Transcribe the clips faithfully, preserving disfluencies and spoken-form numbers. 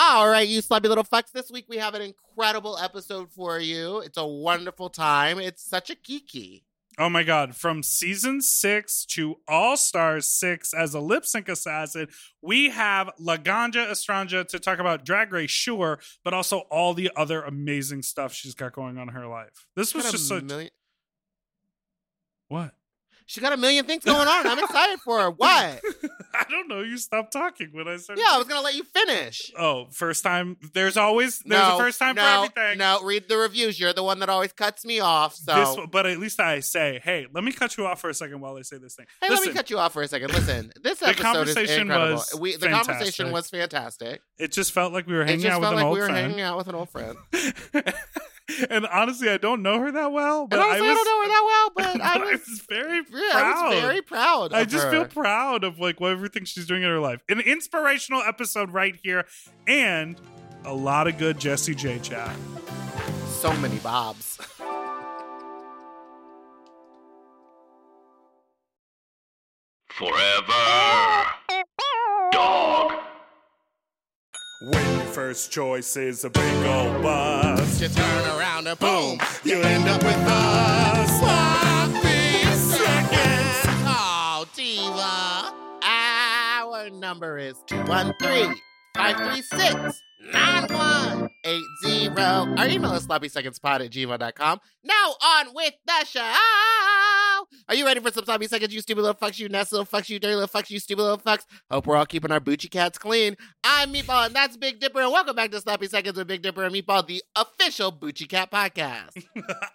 All right, you slutty little fucks. This week we have an incredible episode for you. It's a wonderful time. It's such a geeky. Oh my God. From season six to All Stars Six as a lip sync assassin, we have Laganja Estranja to talk about Drag Race, sure, but also all the other amazing stuff she's got going on in her life. This was just a million. What? She got a million things going on. I'm excited for her. What? I don't know. You stopped talking when I said. Yeah, I was going to let you finish. Oh, first time. There's always there's no, a first time no, for everything. No, read the reviews. You're the one that always cuts me off. So, this, But at least I say, hey, let me cut you off for a second while I say this thing. Hey, Listen, let me cut you off for a second. Listen, this episode the conversation is incredible. Was we, the fantastic. conversation was fantastic. It just felt like we were hanging out with like an old friend. It just felt like we were friend. hanging out with an old friend. And honestly, I don't know her that well. But honestly, I, was, I don't know her that well, but I was, I was very proud. I was very proud of her. I just her. feel proud of like what everything she's doing in her life. An inspirational episode right here, and a lot of good Jessie J chat. So many bobs. Forever Dog. Wait. First choice is a big old bus. You turn around and boom, you end up with us. one fifty-second. Oh, diva. Our number is two one three, five three six, nine one eight zero. Our email is sloppy seconds pod at gmail dot com. Now on with the show. Are you ready for some sloppy seconds, you stupid little fucks, you nasty little fucks, you dirty little fucks, you stupid little fucks? Hope we're all keeping our Bucci cats clean. I'm Meatball, and that's Big Dipper, and welcome back to Sloppy Seconds with Big Dipper and Meatball, the official Bucci Cat podcast.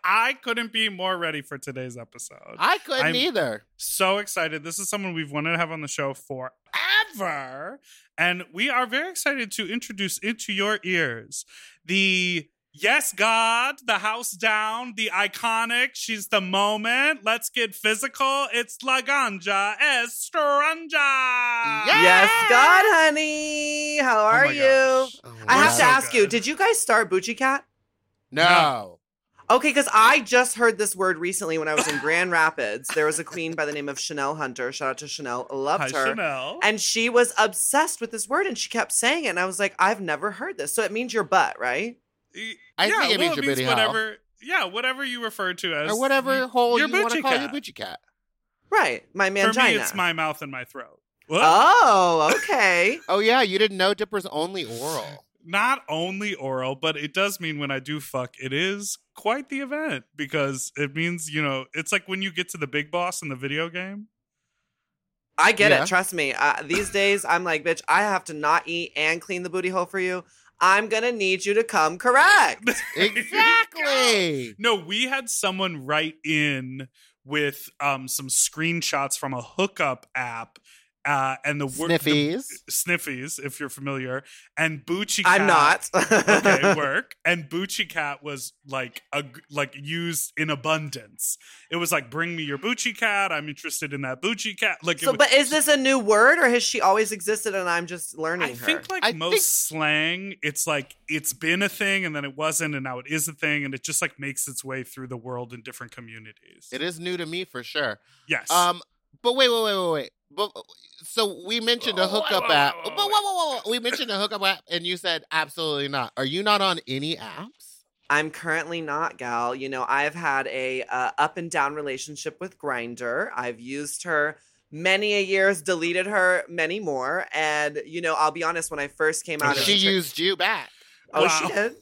I couldn't be more ready for today's episode. I couldn't I'm either. So excited. This is someone we've wanted to have on the show forever, and we are very excited to introduce into your ears the Yes God, the house down, the iconic, she's the moment, let's get physical, it's Laganja Estranja. Yes, yes God, honey. How are oh you? Oh, I have so to ask good. you, did you guys start Bucci Cat? No. no. Okay, because I just heard this word recently when I was in Grand Rapids. There was a queen by the name of Chanel Hunter. Shout out to Chanel. Loved Hi, her. Chanel. And she was obsessed with this word and she kept saying it. And I was like, I've never heard this. So it means your butt, right? I yeah, think it well, means your means booty whatever, hole. Yeah, whatever you refer to as. Or whatever hole you want to call your booty cat. Right, my mangina. For me, it's my mouth and my throat. Whoa. Oh, okay. Oh, yeah, you didn't know Dipper's only oral. Not only oral, but it does mean when I do fuck, it is quite the event. Because it means, you know, it's like when you get to the big boss in the video game. I get yeah. it, trust me. Uh, these days, I'm like, bitch, I have to not eat and clean the booty hole for you. I'm going to need you to come correct. Exactly. No, we had someone write in with um, some screenshots from a hookup app. Uh, and the word Sniffies. The, Sniffies, if you're familiar. And Bucci Cat. I'm not. Okay, work. And Bucci Cat was like a, like used in abundance. It was like, bring me your Bucci Cat. I'm interested in that Bucci Cat. Like, so, was, but is this a new word or has she always existed and I'm just learning I her? Think like I most think... slang, it's like it's been a thing and then it wasn't and now it is a thing and it just like makes its way through the world in different communities. It is new to me for sure. Yes. Um, But wait, wait, wait, wait, wait. But, so we mentioned a hookup app. But whoa, whoa, whoa! We mentioned a hookup app, and you said absolutely not. Are you not on any apps? I'm currently not, gal. You know, I've had a uh, up and down relationship with Grindr. I've used her many a years, deleted her many more, and you know, I'll be honest. When I first came out, she used you back. Oh, wow. she did.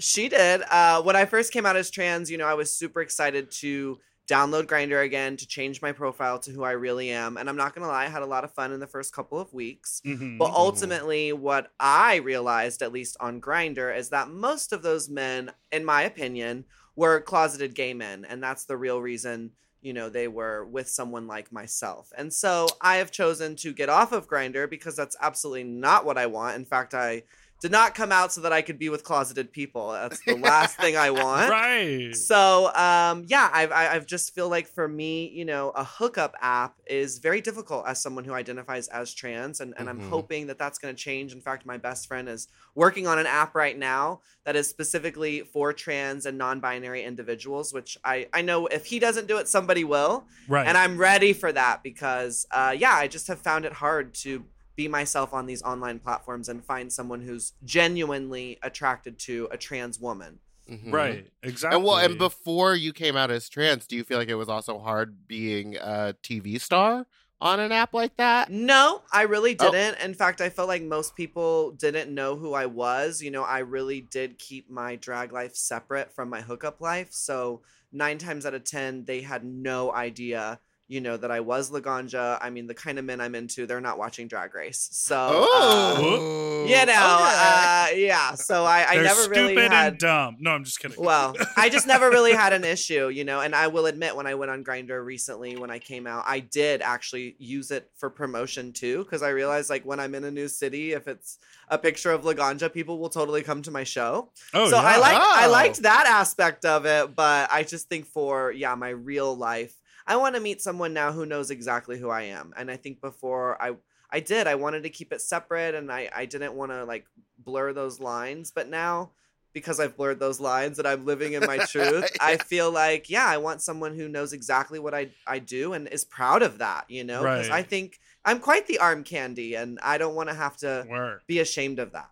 She did. Uh, when I first came out as trans, you know, I was super excited to download Grindr again, to change my profile to who I really am. And I'm not going to lie, I had a lot of fun in the first couple of weeks. Mm-hmm. But ultimately, what I realized, at least on Grindr, is that most of those men, in my opinion, were closeted gay men. And that's the real reason, you know, they were with someone like myself. And so I have chosen to get off of Grindr because that's absolutely not what I want. In fact, I did not come out so that I could be with closeted people. That's the last thing I want. Right. So, um, yeah, I've, I've just feel like for me, you know, a hookup app is very difficult as someone who identifies as trans. And, and mm-hmm. I'm hoping that that's going to change. In fact, my best friend is working on an app right now that is specifically for trans and non-binary individuals, which I, I know if he doesn't do it, somebody will. Right. And I'm ready for that because, uh, yeah, I just have found it hard to be myself on these online platforms and find someone who's genuinely attracted to a trans woman. Mm-hmm. Right, exactly. And well, and before you came out as trans, do you feel like it was also hard being a T V star on an app like that? No, I really didn't. Oh. In fact, I felt like most people didn't know who I was. You know, I really did keep my drag life separate from my hookup life. So nine times out of ten, they had no idea, you know, that I was Laganja. I mean, the kind of men I'm into, they're not watching Drag Race. So, oh. uh, you know, okay. uh, yeah. So I, I never stupid really had... and dumb. No, I'm just kidding. Well, I just never really had an issue, you know, and I will admit when I went on Grindr recently, when I came out, I did actually use it for promotion too, because I realized like when I'm in a new city, if it's a picture of Laganja, people will totally come to my show. Oh, so yeah. I liked, oh. I liked that aspect of it, but I just think for, yeah, my real life, I want to meet someone now who knows exactly who I am. And I think before I I did, I wanted to keep it separate and I, I didn't want to like blur those lines. But now, because I've blurred those lines and I'm living in my truth, yeah. I feel like, yeah, I want someone who knows exactly what I, I do and is proud of that, you know? Because right. I think I'm quite the arm candy and I don't want to have to Word. be ashamed of that.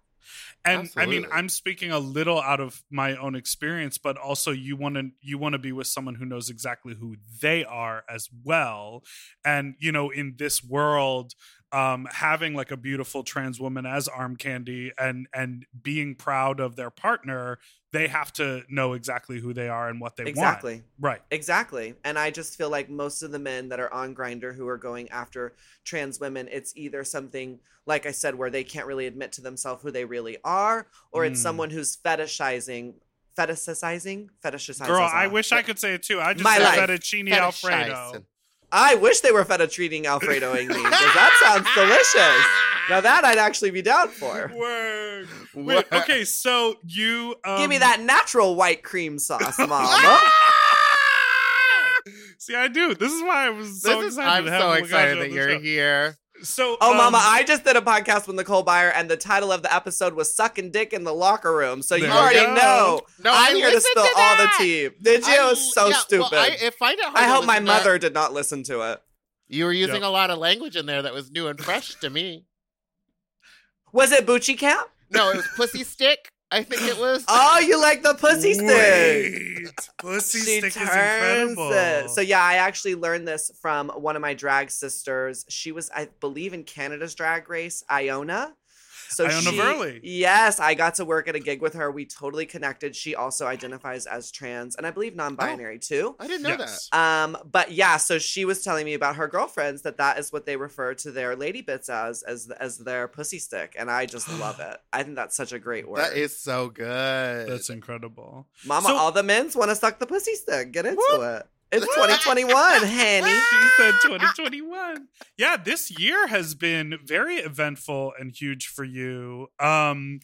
And Absolutely. I mean, I'm speaking a little out of my own experience, but also you want to you want to be with someone who knows exactly who they are as well. And, you know, in this world, um, having like a beautiful trans woman as arm candy and and being proud of their partner, they have to know exactly who they are and what they exactly. want. Exactly. Right. Exactly. And I just feel like most of the men that are on Grindr who are going after trans women, it's either something, like I said, where they can't really admit to themselves who they really are, or mm. it's someone who's fetishizing, fetishizing, fetishizing. Girl, I wish I could say it too. I just My said life. fettuccine Alfredo. I wish they were fettuccine Alfredoing me, because that sounds delicious. Now that I'd actually be down for. Word. Wait, okay, so you... Um... Give me that natural white cream sauce, mama. See, I do. This is why I was so this excited. Is, I'm to have so excited that you're show. Here. So, oh, um, mama, I just did a podcast with Nicole Byer, and the title of the episode was Sucking Dick in the Locker Room. So you already go. know. No, I'm I here to spill to all the tea. Did you? I, so yeah, stupid. Well, I, if I, I hope my mother that. did not listen to it. You were using yep. a lot of language in there that was new and fresh to me. Was it Bucci Cap? No, it was Pussy Stick. I think it was. Oh, you like the Pussy Stick. Wait, pussy she Stick is incredible. It. So yeah, I actually learned this from one of my drag sisters. She was, I believe, in Canada's Drag Race, Iona. So Iona she, Burley. Yes, I got to work at a gig with her. We totally connected. She also identifies as trans and I believe non-binary oh, too. I didn't know yes. that. Um, but yeah, so she was telling me about her girlfriends that that is what they refer to their lady bits as, as, as their pussy stick. And I just love it. I think that's such a great word. That is so good. That's incredible. Mama, so- all the men's want to suck the pussy stick. Get into Woo! it. It's twenty twenty-one, honey. She said twenty twenty-one. Yeah, this year has been very eventful and huge for you. Um,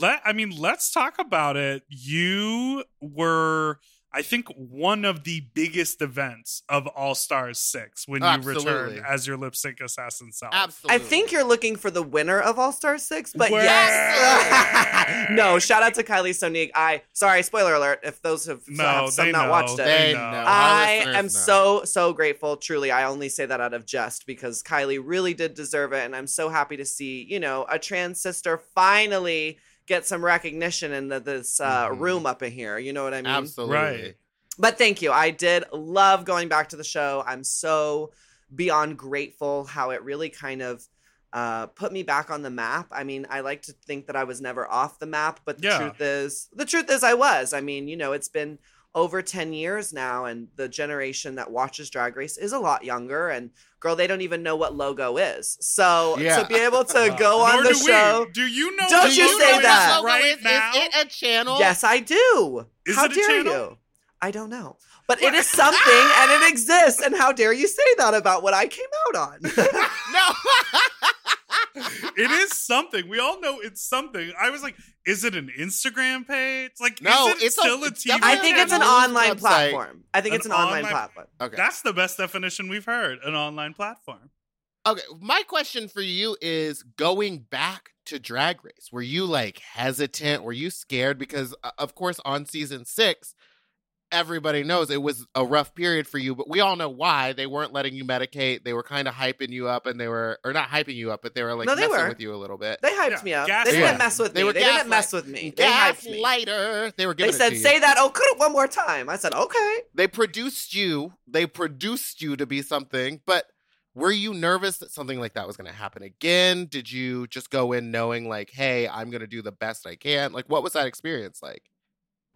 let I mean, let's talk about it. You were, I think, one of the biggest events of All Stars Six when Absolutely. you returned as your lip sync assassin self. Absolutely. I think you're looking for the winner of All Stars Six, but Where? yes. No, shout out to Kylie Sonique. I sorry, spoiler alert. If those have no, have some not know. watched it, they know. I am know. so so grateful. Truly, I only say that out of jest because Kylie really did deserve it, and I'm so happy to see you know a trans sister finally get some recognition in the, this uh, mm-hmm. room up in here. You know what I mean? Absolutely. Right. But thank you. I did love going back to the show. I'm so beyond grateful how it really kind of uh, put me back on the map. I mean, I like to think that I was never off the map, but the yeah. truth is, the truth is I was. I mean, you know, it's been over ten years now, and the generation that watches Drag Race is a lot younger, and girl, they don't even know what Logo is. So yeah. to be able to go on the do show. We. Do you know Don't you Logo say that right is, now? Is it a channel? Yes, I do. Is How it a dare channel? You? I don't know. But it is something, and it exists, and how dare you say that about what I came out on? No. It is something. We all know it's something. I was like, is it an Instagram page? Like, no, is it it's still a, a T V? I think it's an online website. platform. I think an it's an online, online platform. Okay. That's the best definition we've heard, an online platform. Okay, my question for you is, going back to Drag Race, were you, like, hesitant? Were you scared? Because, of course, on season six, everybody knows it was a rough period for you, but we all know why. They weren't letting you medicate. They were kind of hyping you up, and they were, or not hyping you up, but they were like no, they messing were. with you a little bit. They hyped yeah. me up. Gas- they didn't yeah. mess with they me. Were they gas- didn't mess with me. They gas- hyped me. Lighter. They were giving. They said, it to "Say you. that oh could one more time." I said, "Okay." They produced you. They produced you to be something. But were you nervous that something like that was going to happen again? Did you just go in knowing, like, "Hey, I'm going to do the best I can"? Like, what was that experience like?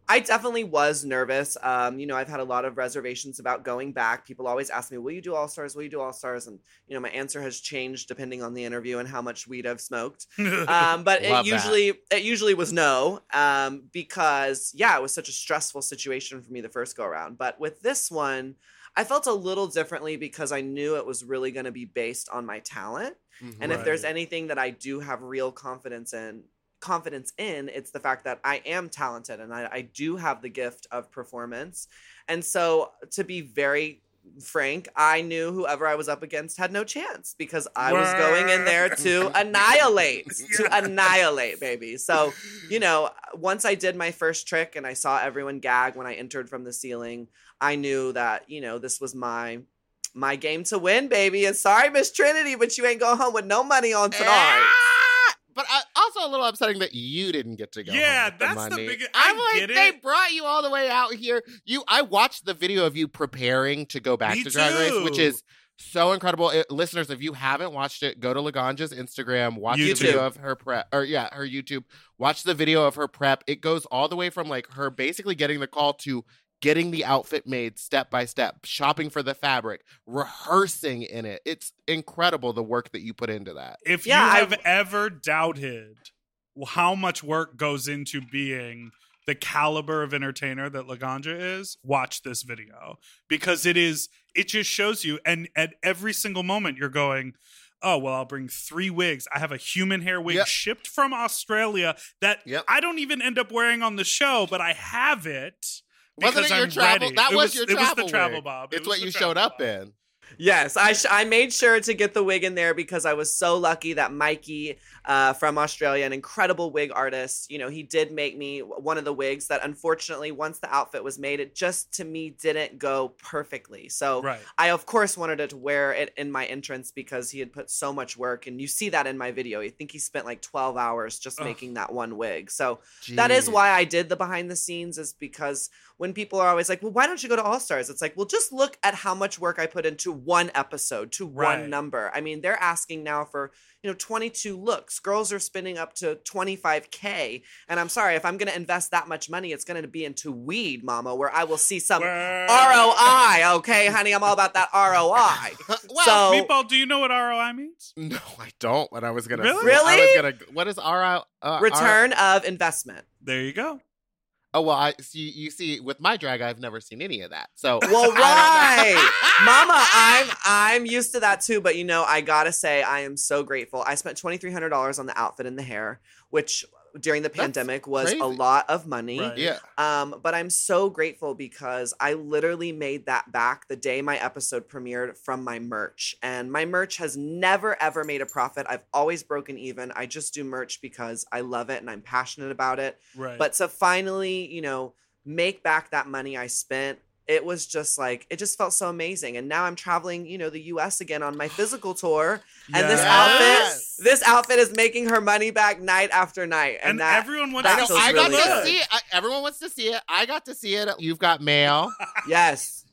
I definitely was nervous. Um, you know, I've had a lot of reservations about going back. People always ask me, will you do All Stars? Will you do All Stars? And, you know, my answer has changed depending on the interview and how much weed I've smoked. Um, but it usually that. it usually was no, um, because, yeah, it was such a stressful situation for me the first go around. But with this one, I felt a little differently because I knew it was really going to be based on my talent. Mm-hmm. And right. if there's anything that I do have real confidence in, confidence in, it's the fact that I am talented and I, I do have the gift of performance. And so, to be very frank, I knew whoever I was up against had no chance because I was going in there to annihilate, to annihilate, baby. So, you know, once I did my first trick and I saw everyone gag when I entered from the ceiling, I knew that, you know, this was my my game to win, baby. And sorry, Miss Trinity, but you ain't going home with no money on tonight. But I, also a little upsetting that you didn't get to go. Yeah, home with that's the, money. the biggest. I'm I like, get they it. brought you all the way out here. You, I watched the video of you preparing to go back Me to Drag too. Race, which is so incredible. It, listeners, if you haven't watched it, go to Laganja's Instagram, watch YouTube. the video of her prep, or yeah, her YouTube. Watch the video of her prep. It goes all the way from like her basically getting the call to getting the outfit made step by step, shopping for the fabric, rehearsing in it. It's incredible the work that you put into that. If yeah, you have I've... ever doubted how much work goes into being the caliber of entertainer that Laganja is, watch this video. Because it is, it just shows you. And at every single moment you're going, oh, well, I'll bring three wigs. I have a human hair wig yep. shipped from Australia that yep. I don't even end up wearing on the show, but I have it. Because Wasn't it your I'm travel? Ready. That it was, was your travel. It was the wig. travel bob. It it's what you showed up bob. in. Yes, I sh- I made sure to get the wig in there because I was so lucky that Mikey uh, from Australia, an incredible wig artist, you know, he did make me one of the wigs that unfortunately once the outfit was made, it just to me didn't go perfectly. So right. I, of course, wanted to wear it in my entrance because he had put so much work. And you see that in my video. I think he spent like twelve hours just Ugh. making that one wig. So Jeez. that is why I did the behind the scenes, is because when people are always like, well, why don't you go to All Stars? It's like, well, just look at how much work I put into one episode, to right. one number. I mean, they're asking now for, you know, twenty-two looks. Girls are spending up to twenty-five K. And I'm sorry, if I'm going to invest that much money, it's going to be into weed, mama, where I will see some R O I. Okay, honey, I'm all about that R O I. Well, so, Meatball, do you know what R O I means? No, I don't. What I was going to really? really? I was gonna, what is R O I? Uh, Return R O I? Of investment. There you go. Oh, well, I see. You see, with my drag, I've never seen any of that. So, well, right, Mama, I'm I'm used to that too. But you know, I gotta say, I am so grateful. I spent twenty-three hundred dollars on the outfit and the hair, which during the pandemic That's was crazy. a lot of money. Right. Yeah. Um, but I'm so grateful because I literally made that back the day my episode premiered from my merch, and my merch has never ever made a profit. I've always broken even. I just do merch because I love it and I'm passionate about it. Right. But to finally, you know, make back that money I spent, it was just like, it just felt so amazing. And now I'm traveling, you know, the U S again on my physical tour. And yes. this outfit, this outfit is making her money back night after night. And, and that, everyone wants that to, I got really to see it. I, everyone wants to see it. I got to see it. You've got mail. Yes.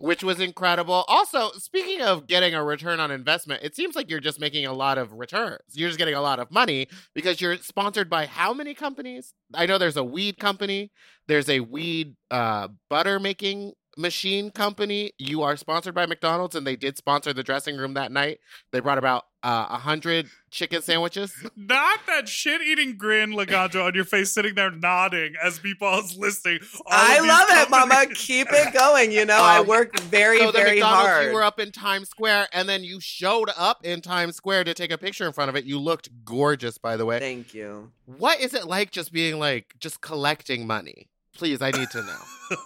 which was incredible. Also, speaking of getting a return on investment, it seems like you're just making a lot of returns. You're just getting a lot of money because you're sponsored by how many companies? I know there's a weed company. There's a weed uh, butter making machine company. You are sponsored by McDonald's, and they did sponsor the dressing room that night. They brought about a uh, hundred chicken sandwiches. Not that shit-eating grin, Laganja, on your face, sitting there nodding as people are listening. I love companies. It, Mama. Keep it going. You know, um, I worked very, so very McDonald's, hard. You were up in Times Square, and then you showed up in Times Square to take a picture in front of it. You looked gorgeous, by the way. Thank you. What is it like just being like, just collecting money? Please, I need to know.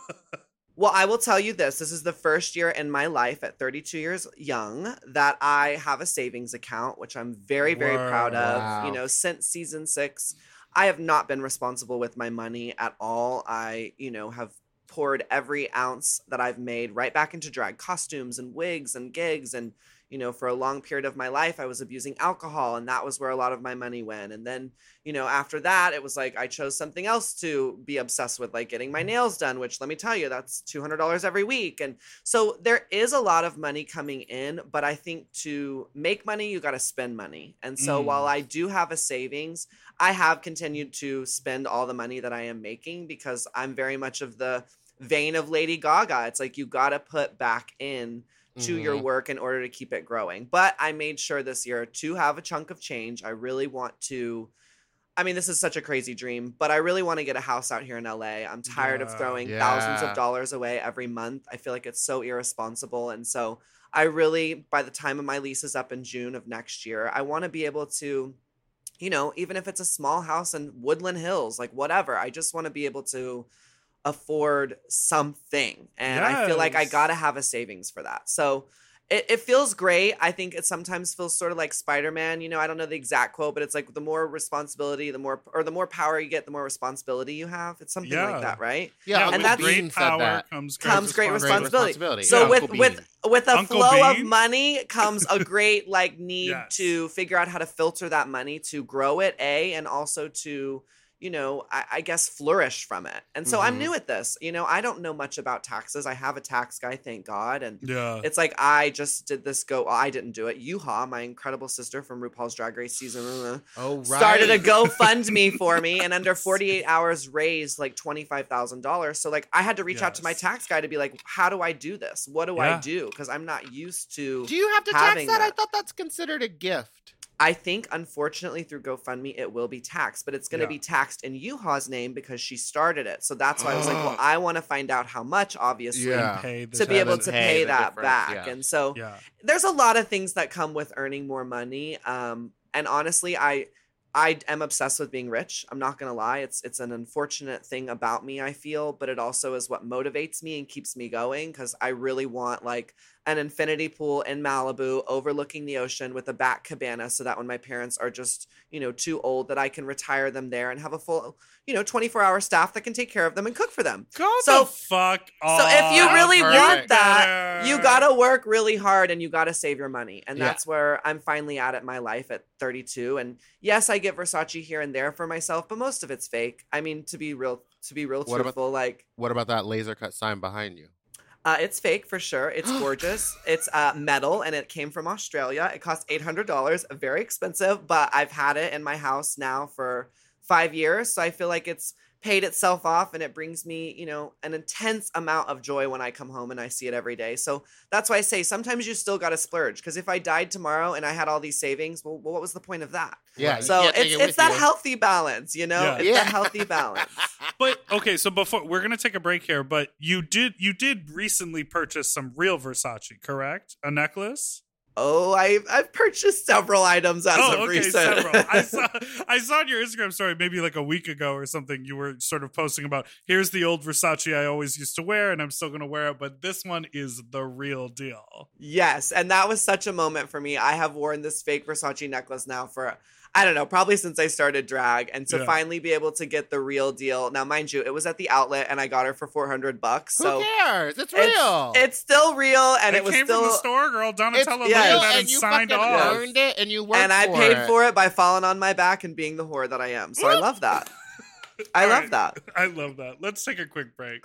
Well, I will tell you this. This is the first year in my life at thirty-two years young that I have a savings account, which I'm very, very wow. proud of. You know, since season six, I have not been responsible with my money at all. I, you know, have poured every ounce that I've made right back into drag costumes and wigs and gigs. And, you know, for a long period of my life, I was abusing alcohol, and that was where a lot of my money went. And then, you know, after that, it was like I chose something else to be obsessed with, like getting my nails done, which let me tell you, that's two hundred dollars every week. And so there is a lot of money coming in, but I think to make money, you got to spend money. And so mm. while I do have a savings, I have continued to spend all the money that I am making because I'm very much of the vein of Lady Gaga. It's like you got to put back in to mm-hmm. your work in order to keep it growing. But I made sure this year to have a chunk of change. I really want to, I mean, this is such a crazy dream, but I really want to get a house out here in L A. I'm tired yeah, of throwing yeah. thousands of dollars away every month. I feel like it's so irresponsible. And so I really, by the time of my lease is up in June of next year, I want to be able to, you know, even if it's a small house in Woodland Hills, like whatever, I just want to be able to afford something. And yes. I feel like I gotta have a savings for that. So it, it feels great. I think it sometimes feels sort of like Spider-Man. You know, I don't know the exact quote, but it's like the more responsibility, the more, or the more power you get, the more responsibility you have. It's something yeah. like that, right? Yeah. And that's great power that. comes, great, comes great responsibility. responsibility. So yeah, with, with, with a Uncle flow Bean. of money comes a great like need yes. to figure out how to filter that money to grow it, A, and also to, you know, I, I guess flourish from it. And so mm-hmm. I'm new at this. You know, I don't know much about taxes. I have a tax guy, thank God. And yeah. it's like, I just did this go, I didn't do it. Yuha, my incredible sister from RuPaul's Drag Race season, oh, right. started a GoFundMe for me and under forty-eight hours raised like twenty-five thousand dollars. So like I had to reach yes. out to my tax guy to be like, how do I do this? What do yeah. I do? Because I'm not used to Do you have to tax that? that? I thought that's considered a gift. I think, unfortunately, through GoFundMe, it will be taxed, but it's going to yeah. be taxed in Yuha's name because she started it. So that's why I was like, well, I want to find out how much, obviously, yeah. to be able to pay, pay that difference. back. Yeah. And so yeah. there's a lot of things that come with earning more money. Um, and honestly, I I am obsessed with being rich. I'm not going to lie. It's, it's an unfortunate thing about me, I feel, but it also is what motivates me and keeps me going because I really want, like, an infinity pool in Malibu overlooking the ocean with a back cabana so that when my parents are just, you know, too old that I can retire them there and have a full, you know, twenty-four hour staff that can take care of them and cook for them. Go so, the fuck off. So if you really Perfect. want that, you got to work really hard and you got to save your money. And yeah. that's where I'm finally at in my life at thirty-two. And yes, I get Versace here and there for myself, but most of it's fake. I mean, to be real, to be real what truthful, about, like. What about that laser cut sign behind you? Uh, it's fake for sure. It's gorgeous. It's uh, metal and it came from Australia. It cost eight hundred dollars, very expensive, but I've had it in my house now for five years. So I feel like it's paid itself off and it brings me, you know, an intense amount of joy when I come home and I see it every day. So that's why I say sometimes you still got to splurge because if I died tomorrow and I had all these savings, well, what was the point of that? Yeah. So it's, it it's that you. healthy balance, you know, yeah. it's yeah. that healthy balance. But okay, so before we're gonna take a break here, but you did you did recently purchase some real Versace, correct? A necklace? Oh, I I've purchased several items as oh, of okay, recent. Several. I saw I saw on your Instagram story maybe like a week ago or something. You were sort of posting about here's the old Versace I always used to wear, and I'm still gonna wear it, but this one is the real deal. Yes, and that was such a moment for me. I have worn this fake Versace necklace now for, I don't know, probably since I started drag. And to yeah. finally be able to get the real deal. Now, mind you, it was at the outlet and I got her for four hundred bucks. So who cares? It's real. It's, it's still real. And it, it was still. It came from the store, girl. Donatella yeah, looked at it and signed off. You earned it and you worked for it. And I paid it. for it by falling on my back and being the whore that I am. So I love that. I love right. that. I love that. Let's take a quick break.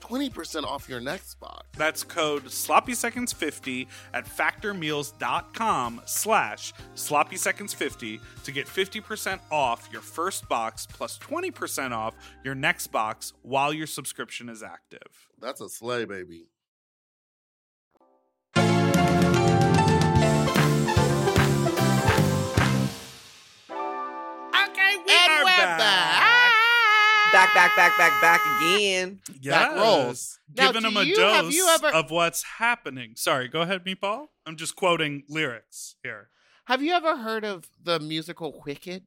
twenty percent off your next box. That's code sloppy seconds fifty at factor meals dot com slash sloppy seconds fifty to get fifty percent off your first box plus twenty percent off your next box while your subscription is active. That's a slay, baby. Okay, we and are back. back. Back, back, back, back, back again. Yes. Back rolls. Now, giving them a you, dose ever... of what's happening. Sorry, go ahead, Meatball. I'm just quoting lyrics here. Have you ever heard of the musical Wicked?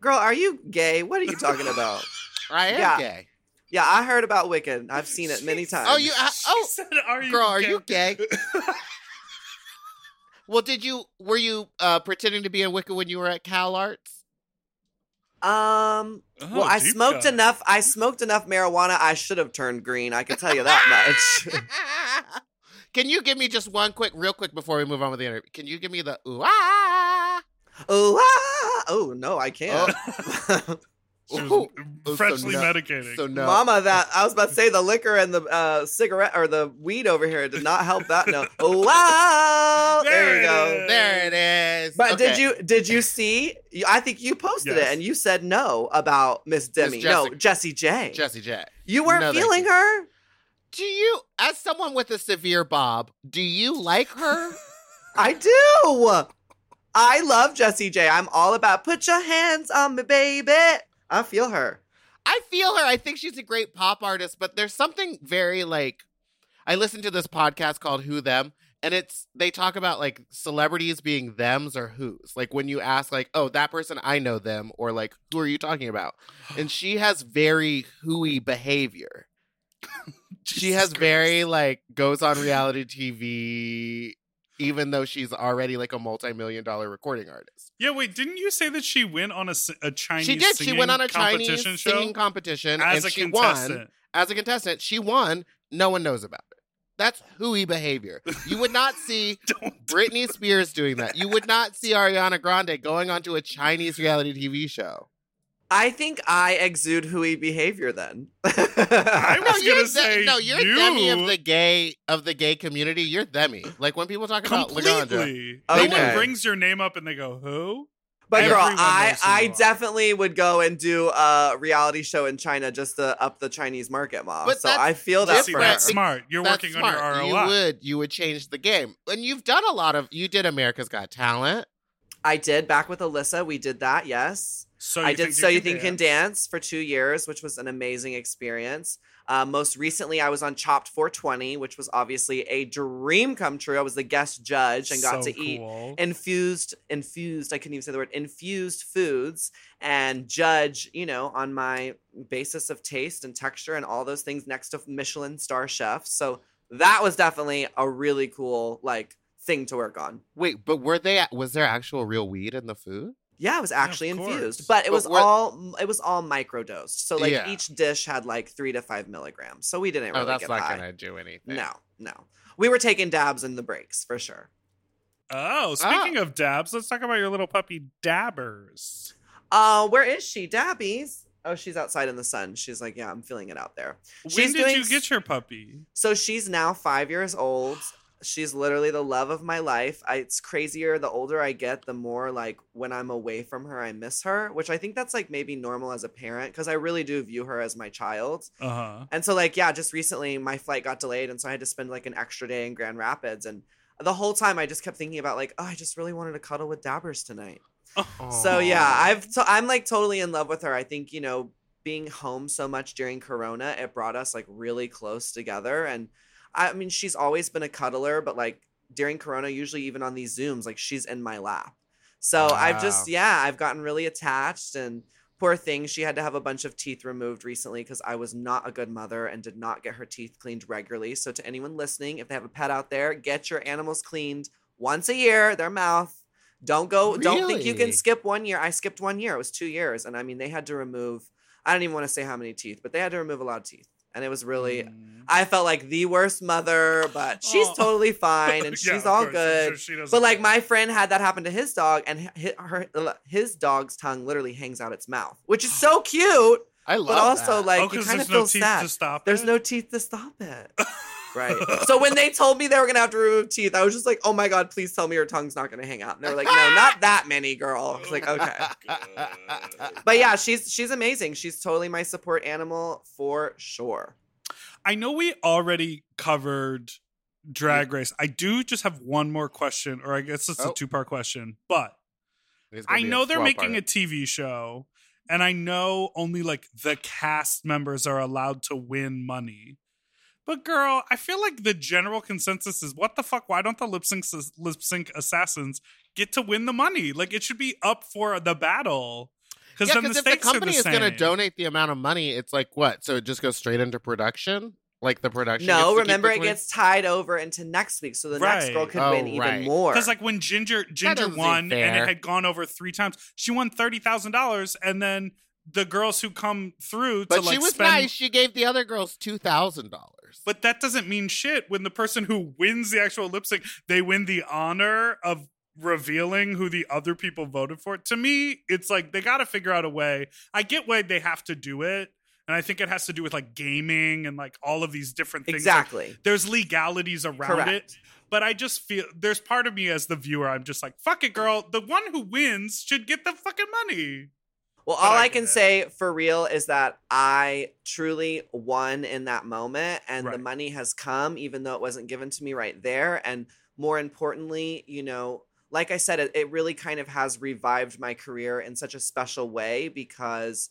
Girl, are you gay? What are you talking about? I am yeah. gay. Yeah, I heard about Wicked. I've seen it many times. Oh, you? I, oh, said, are you girl, gay? Are you gay? Well, did you? Were you uh, pretending to be in Wicked when you were at Cal Arts? Um, oh, well, I smoked cut. enough. I smoked enough marijuana. I should have turned green. I can tell you that much. Can you give me just one quick, real quick before we move on with the interview? Can you give me the ooh ah, ooh ah? Oh, no, I can't. Oh. She was freshly oh, so no. medicating. So no. Mama, that I was about to say the liquor and the uh, cigarette or the weed over here did not help that. No. Oh, wow. There, there we go. Is. There it is. But okay. did you did you see? I think you posted yes. it and you said no about Miss Demi. No, Jessie J. Jessie J. You weren't no, feeling her. Do you, as someone with a severe bob, do you like her? I do. I love Jessie J. I'm all about put your hands on me, baby. I feel her. I feel her. I think she's a great pop artist, but there's something very like, I listened to this podcast called Who Them, and it's, they talk about like celebrities being thems or who's. Like when you ask like, oh, that person, I know them, or like, who are you talking about? And she has very who-y behavior. She has Christ. very like, goes on reality T V, even though she's already like a multi-million dollar recording artist. Yeah, wait, didn't you say that she went on a, a Chinese She did. She went on a Chinese singing competition. As and a she contestant. Won. As a contestant. She won. No one knows about it. That's hooey behavior. You would not see Britney Spears doing that. You would not see Ariana Grande going onto a Chinese reality T V show. I think I exude hooey behavior then. I was no, gonna say the, no, you're you. Demi of the gay of the gay community. You're Demi. Like when people talk Completely. about Laganja. No okay. one brings your name up and they go, who? But Everyone girl, I, I definitely would go and do a reality show in China just to up the Chinese market, Mom. But so I feel that for her. That's smart. You're that's working smart. on your R O I. You would, you would change the game. And you've done a lot of, you did America's Got Talent. I did. Back with Alyssa, we did that, yes. So I did So You Think You Can Dance for two years, which was an amazing experience. Uh, most recently, I was on Chopped four twenty, which was obviously a dream come true. I was the guest judge and got so to cool. eat infused, infused, I couldn't even say the word, infused foods and judge, you know, on my basis of taste and texture and all those things next to Michelin star chefs. So that was definitely a really cool, like, thing to work on. Wait, but were they, was there actual real weed in the food? Yeah, it was actually yeah, infused, but it but was all it was all microdosed. So like yeah. each dish had like three to five milligrams. So we didn't really. Oh, that's get not high. Gonna do anything. No, no. We were taking dabs in the breaks for sure. Oh, speaking oh. of dabs, let's talk about your little puppy Dabbers. Uh, where is she, Dabbies? Oh, she's outside in the sun. She's like, yeah, I'm feeling it out there. She's when did doing... you get your puppy? So she's now five years old. She's literally the love of my life. I, it's crazier. The older I get, the more like when I'm away from her, I miss her, which I think that's like maybe normal as a parent because I really do view her as my child. Uh-huh. And so like, yeah, just recently my flight got delayed. And so I had to spend like an extra day in Grand Rapids. And the whole time I just kept thinking about like, oh, I just really wanted to cuddle with Dabbers tonight. Oh. So yeah, I've t- I'm like totally in love with her. I think, you know, being home so much during Corona, it brought us like really close together. And I mean, she's always been a cuddler, but like during Corona, usually even on these Zooms, like she's in my lap. So wow. I've just, yeah, I've gotten really attached and poor thing. She had to have a bunch of teeth removed recently because I was not a good mother and did not get her teeth cleaned regularly. So to anyone listening, if they have a pet out there, get your animals cleaned once a year, their mouth. Don't go, really? Don't think you can skip one year. I skipped one year. It was two years. And I mean, they had to remove, I don't even want to say how many teeth, but they had to remove a lot of teeth. And it was really, mm. I felt like the worst mother, but she's oh. totally fine and she's yeah, all course. good. Sure but like my friend had that happen to his dog and his, her, his dog's tongue literally hangs out its mouth, which is so cute. I love it. But also that. like oh, you kind of no feel sad. There's it? no teeth to stop it. Right. So when they told me they were going to have to remove teeth, I was just like, oh my God, please tell me your tongue's not going to hang out. And they were like, no, not that many, girl. I was like, okay. But yeah, she's she's amazing. She's totally my support animal for sure. I know we already covered Drag Race. I do just have one more question, or I guess it's oh. a two-part question. But I know they're making part. a T V show, and I know only like the cast members are allowed to win money. But girl, I feel like the general consensus is, what the fuck? Why don't the lip sync lip sync assassins get to win the money? Like it should be up for the battle. Because yeah, then the stakes are the same. If the company is going to donate the amount of money, it's like what? So it just goes straight into production. Like the production. No, remember it gets tied over into next week, so the right. next girl could oh, win right. even more. Because like when Ginger Ginger won and it had gone over three times, she won thirty thousand dollars, and then the girls who come through but to like she was spend... nice. She gave the other girls two thousand dollars. But that doesn't mean shit when the person who wins the actual lip sync, they win the honor of revealing who the other people voted for. To me, it's like they got to figure out a way. I get why they have to do it. And I think it has to do with like gaming and like all of these different things. Exactly. Like, there's legalities around Correct. it. But I just feel there's part of me as the viewer. I'm just like, fuck it, girl. The one who wins should get the fucking money. Well, all I can say for real is that I truly won in that moment and the money has come, even though it wasn't given to me right there. And more importantly, you know, like I said, it, it really kind of has revived my career in such a special way because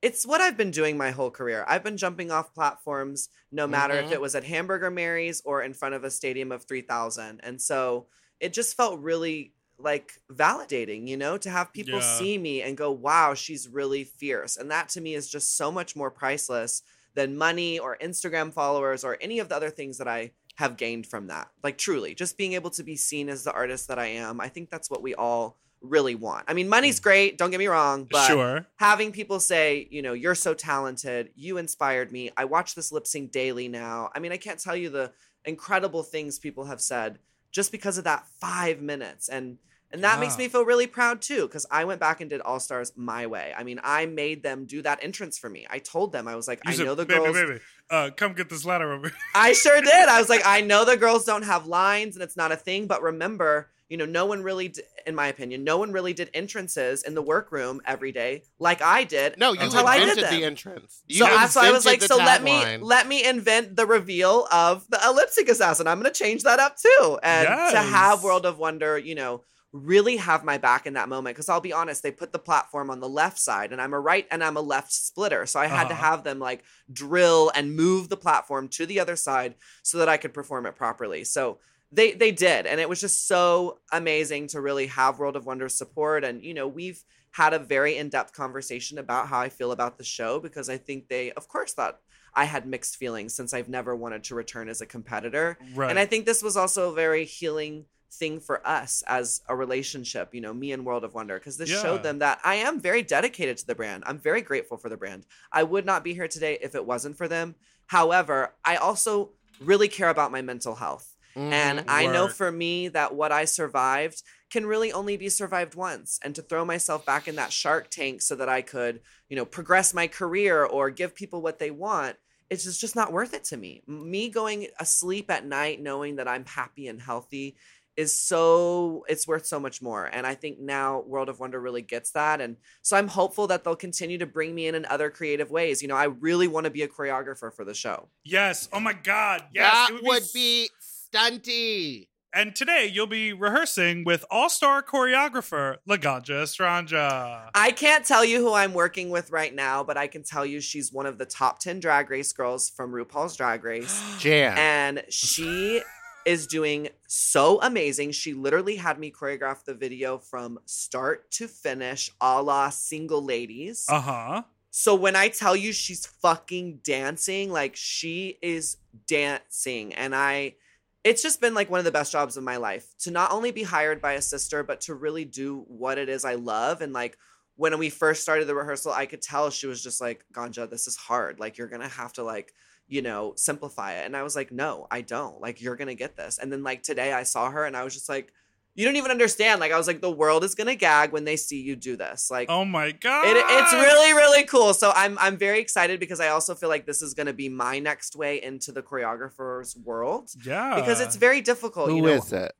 it's what I've been doing my whole career. I've been jumping off platforms, no matter mm-hmm. if it was at Hamburger Mary's or in front of a stadium of three thousand. And so it just felt really like validating, you know, to have people yeah. see me and go, wow, she's really fierce. And that to me is just so much more priceless than money or Instagram followers or any of the other things that I have gained from that. Like truly just being able to be seen as the artist that I am. I think that's what we all really want. I mean, money's great. Don't get me wrong. But sure. having people say, you know, you're so talented. You inspired me. I watch this lip sync daily now. I mean, I can't tell you the incredible things people have said just because of that five minutes. And And that yeah. makes me feel really proud, too, because I went back and did All Stars my way. I mean, I made them do that entrance for me. I told them. I was like, you I said, know the baby, girls. Baby, uh, come get this ladder over. I sure did. I was like, I know the girls don't have lines and it's not a thing. But remember, you know, no one really, d- in my opinion, no one really did entrances in the workroom every day like I did. No, you until invented I did the entrance. You so that's why I was like, so let line. me let me invent the reveal of the Elliptic Assassin. I'm going to change that up, too. And yes. to have World of Wonder, you know, really have my back in that moment. Because I'll be honest, they put the platform on the left side and I'm a right and I'm a left splitter. So I had uh-huh. to have them like drill and move the platform to the other side so that I could perform it properly. So they they did. And it was just so amazing to really have World of Wonder support. And, you know, we've had a very in-depth conversation about how I feel about the show, because I think they, of course, thought I had mixed feelings since I've never wanted to return as a competitor. Right. And I think this was also a very healing thing for us as a relationship, you know, me and World of Wonder, because this yeah. showed them that I am very dedicated to the brand. I'm very grateful for the brand. I would not be here today if it wasn't for them. However, I also really care about my mental health. Mm, and I word. know for me that what I survived can really only be survived once. And to throw myself back in that shark tank so that I could, you know, progress my career or give people what they want, it's just, just not worth it to me. Me going asleep at night knowing that I'm happy and healthy is so, it's worth so much more. And I think now World of Wonder really gets that. And so I'm hopeful that they'll continue to bring me in in other creative ways. You know, I really want to be a choreographer for the show. Yes. Oh my God. Yes. That it would, would be, be stunty. And today you'll be rehearsing with all-star choreographer Laganja Estranja. I can't tell you who I'm working with right now, but I can tell you she's one of the top ten Drag Race girls from RuPaul's Drag Race. Jam. And she is doing so amazing. She literally had me choreograph the video from start to finish, a la Single Ladies. Uh-huh. So when I tell you she's fucking dancing, like she is dancing. And I, it's just been like one of the best jobs of my life to not only be hired by a sister, but to really do what it is I love. And like, when we first started the rehearsal, I could tell she was just like, Ganja, this is hard. Like, you're going to have to like, you know, simplify it. And I was like, no, I don't. Like, you're going to get this. And then like today I saw her and I was just like, you don't even understand. Like, I was like, the world is going to gag when they see you do this. Like, oh my God. It, it's really, really cool. So I'm, I'm very excited because I also feel like this is going to be my next way into the choreographer's world. Yeah. Because it's very difficult. Who you know? is it?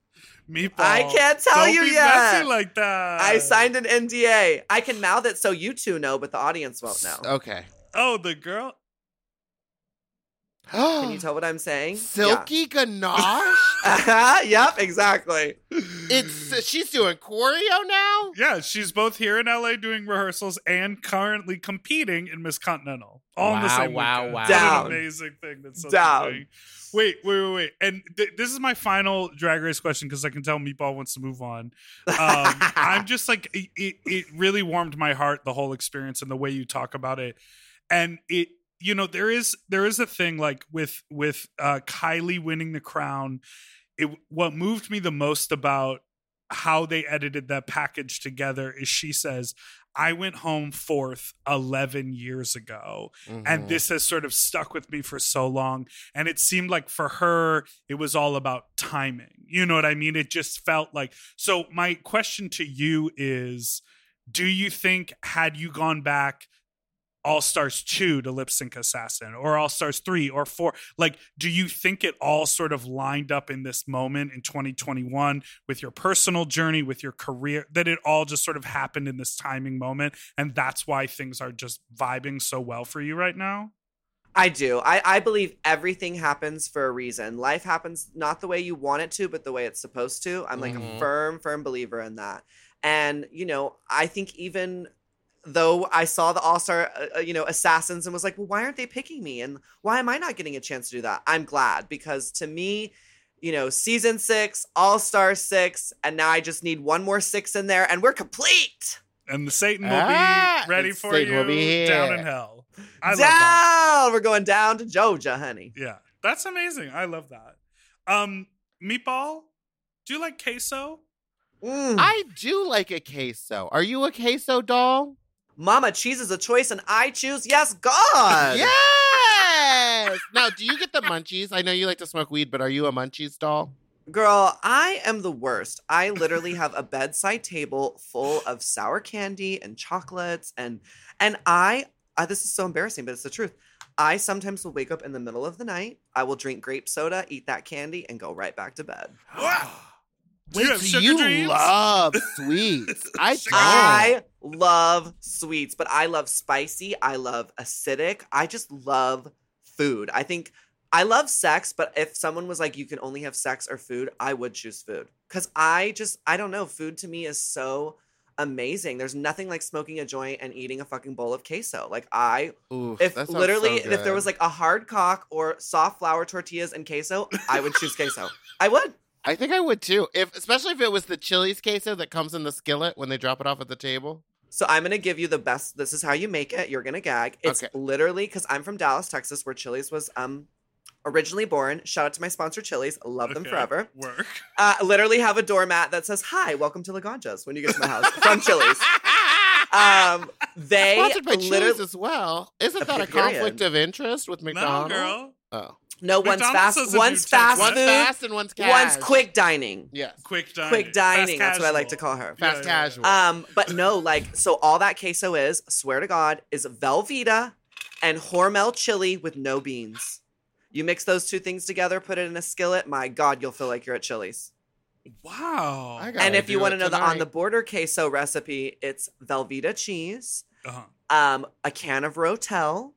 Meatball. I can't tell Don't you be yet. Messy like that. I signed an N D A. I can mouth it so you two know, but the audience won't know. Okay. Oh, the girl. Can you tell what I'm saying? Silky yeah. Ganache? uh-huh, yep, exactly. It's uh, she's doing choreo now? Yeah, she's both here in L A doing rehearsals and currently competing in Miss Continental. All wow, in the same wow, weekend. Wow, wow, wow. An amazing thing. That's such a thing. Wait, wait, wait, wait. And th- this is my final Drag Race question because I can tell Meatball wants to move on. Um, I'm just like, it, it, it really warmed my heart, the whole experience and the way you talk about it. And it, you know, there is there is a thing like with with uh, Kylie winning the crown. It, what moved me the most about how they edited that package together is she says, I went home fourth eleven years ago. Mm-hmm. And this has sort of stuck with me for so long. And it seemed like for her, it was all about timing. You know what I mean? It just felt like. So my question to you is, do you think had you gone back All Stars two to Lip Sync Assassin or All Stars three or four? Like, do you think it all sort of lined up in this moment in twenty twenty-one with your personal journey, with your career, that it all just sort of happened in this timing moment? And that's why things are just vibing so well for you right now? I do. I, I believe everything happens for a reason. Life happens not the way you want it to, but the way it's supposed to. I'm like mm-hmm. a firm, firm believer in that. And, you know, I think even though I saw the all-star, uh, you know, assassins and was like, well, why aren't they picking me? And why am I not getting a chance to do that? I'm glad because to me, you know, season six, all-star six, and now I just need one more six in there and we're complete. And the Satan will ah, be ready for Satan you will be here. Down in hell. I down! Love that. We're going down to Georgia, honey. Yeah, that's amazing. I love that. Um, Meatball, do you like queso? Mm. I do like a queso. Are you a queso doll? Mama, cheese is a choice, and I choose, yes, God. Yes! Now, do you get the munchies? I know you like to smoke weed, but are you a munchies doll? Girl, I am the worst. I literally have a bedside table full of sour candy and chocolates. And and I, uh, this is so embarrassing, but it's the truth. I sometimes will wake up in the middle of the night. I will drink grape soda, eat that candy, and go right back to bed. Wait, you so you dreams? love sweets. I, I love sweets, but I love spicy. I love acidic. I just love food. I think I love sex, but if someone was like, you can only have sex or food, I would choose food. Because I just, I don't know. Food to me is so amazing. There's nothing like smoking a joint and eating a fucking bowl of queso. Like I, Oof, if literally, so if there was like a hard cock or soft flour tortillas and queso, I would choose queso. I would. I think I would too, if especially if it was the Chili's queso that comes in the skillet when they drop it off at the table. So I'm going to give you the best. This is how you make it. You're going to gag. It's okay. Literally, because I'm from Dallas, Texas, where Chili's was um originally born. Shout out to my sponsor, Chili's. Love okay. them forever. Work. Uh, literally have a doormat that says, hi, welcome to Laganja's when you get to my house. From Chili's. Um, they sponsored by literally, Chili's as well. Isn't that a conflict of interest with McDonald's? No, girl. Oh. No, McDonald's one's fast, one's fast food, one's fast, and one's cash. One's quick dining. Yes, quick dining. Quick dining. That's what I like to call her. Fast yeah, casual. Um, but no, like so, all that queso is, swear to God, is Velveeta and Hormel chili with no beans. You mix those two things together, put it in a skillet. My God, you'll feel like you're at Chili's. Wow. I and if you want to know tonight. the on the border queso recipe, it's Velveeta cheese, uh-huh. um, a can of Rotel.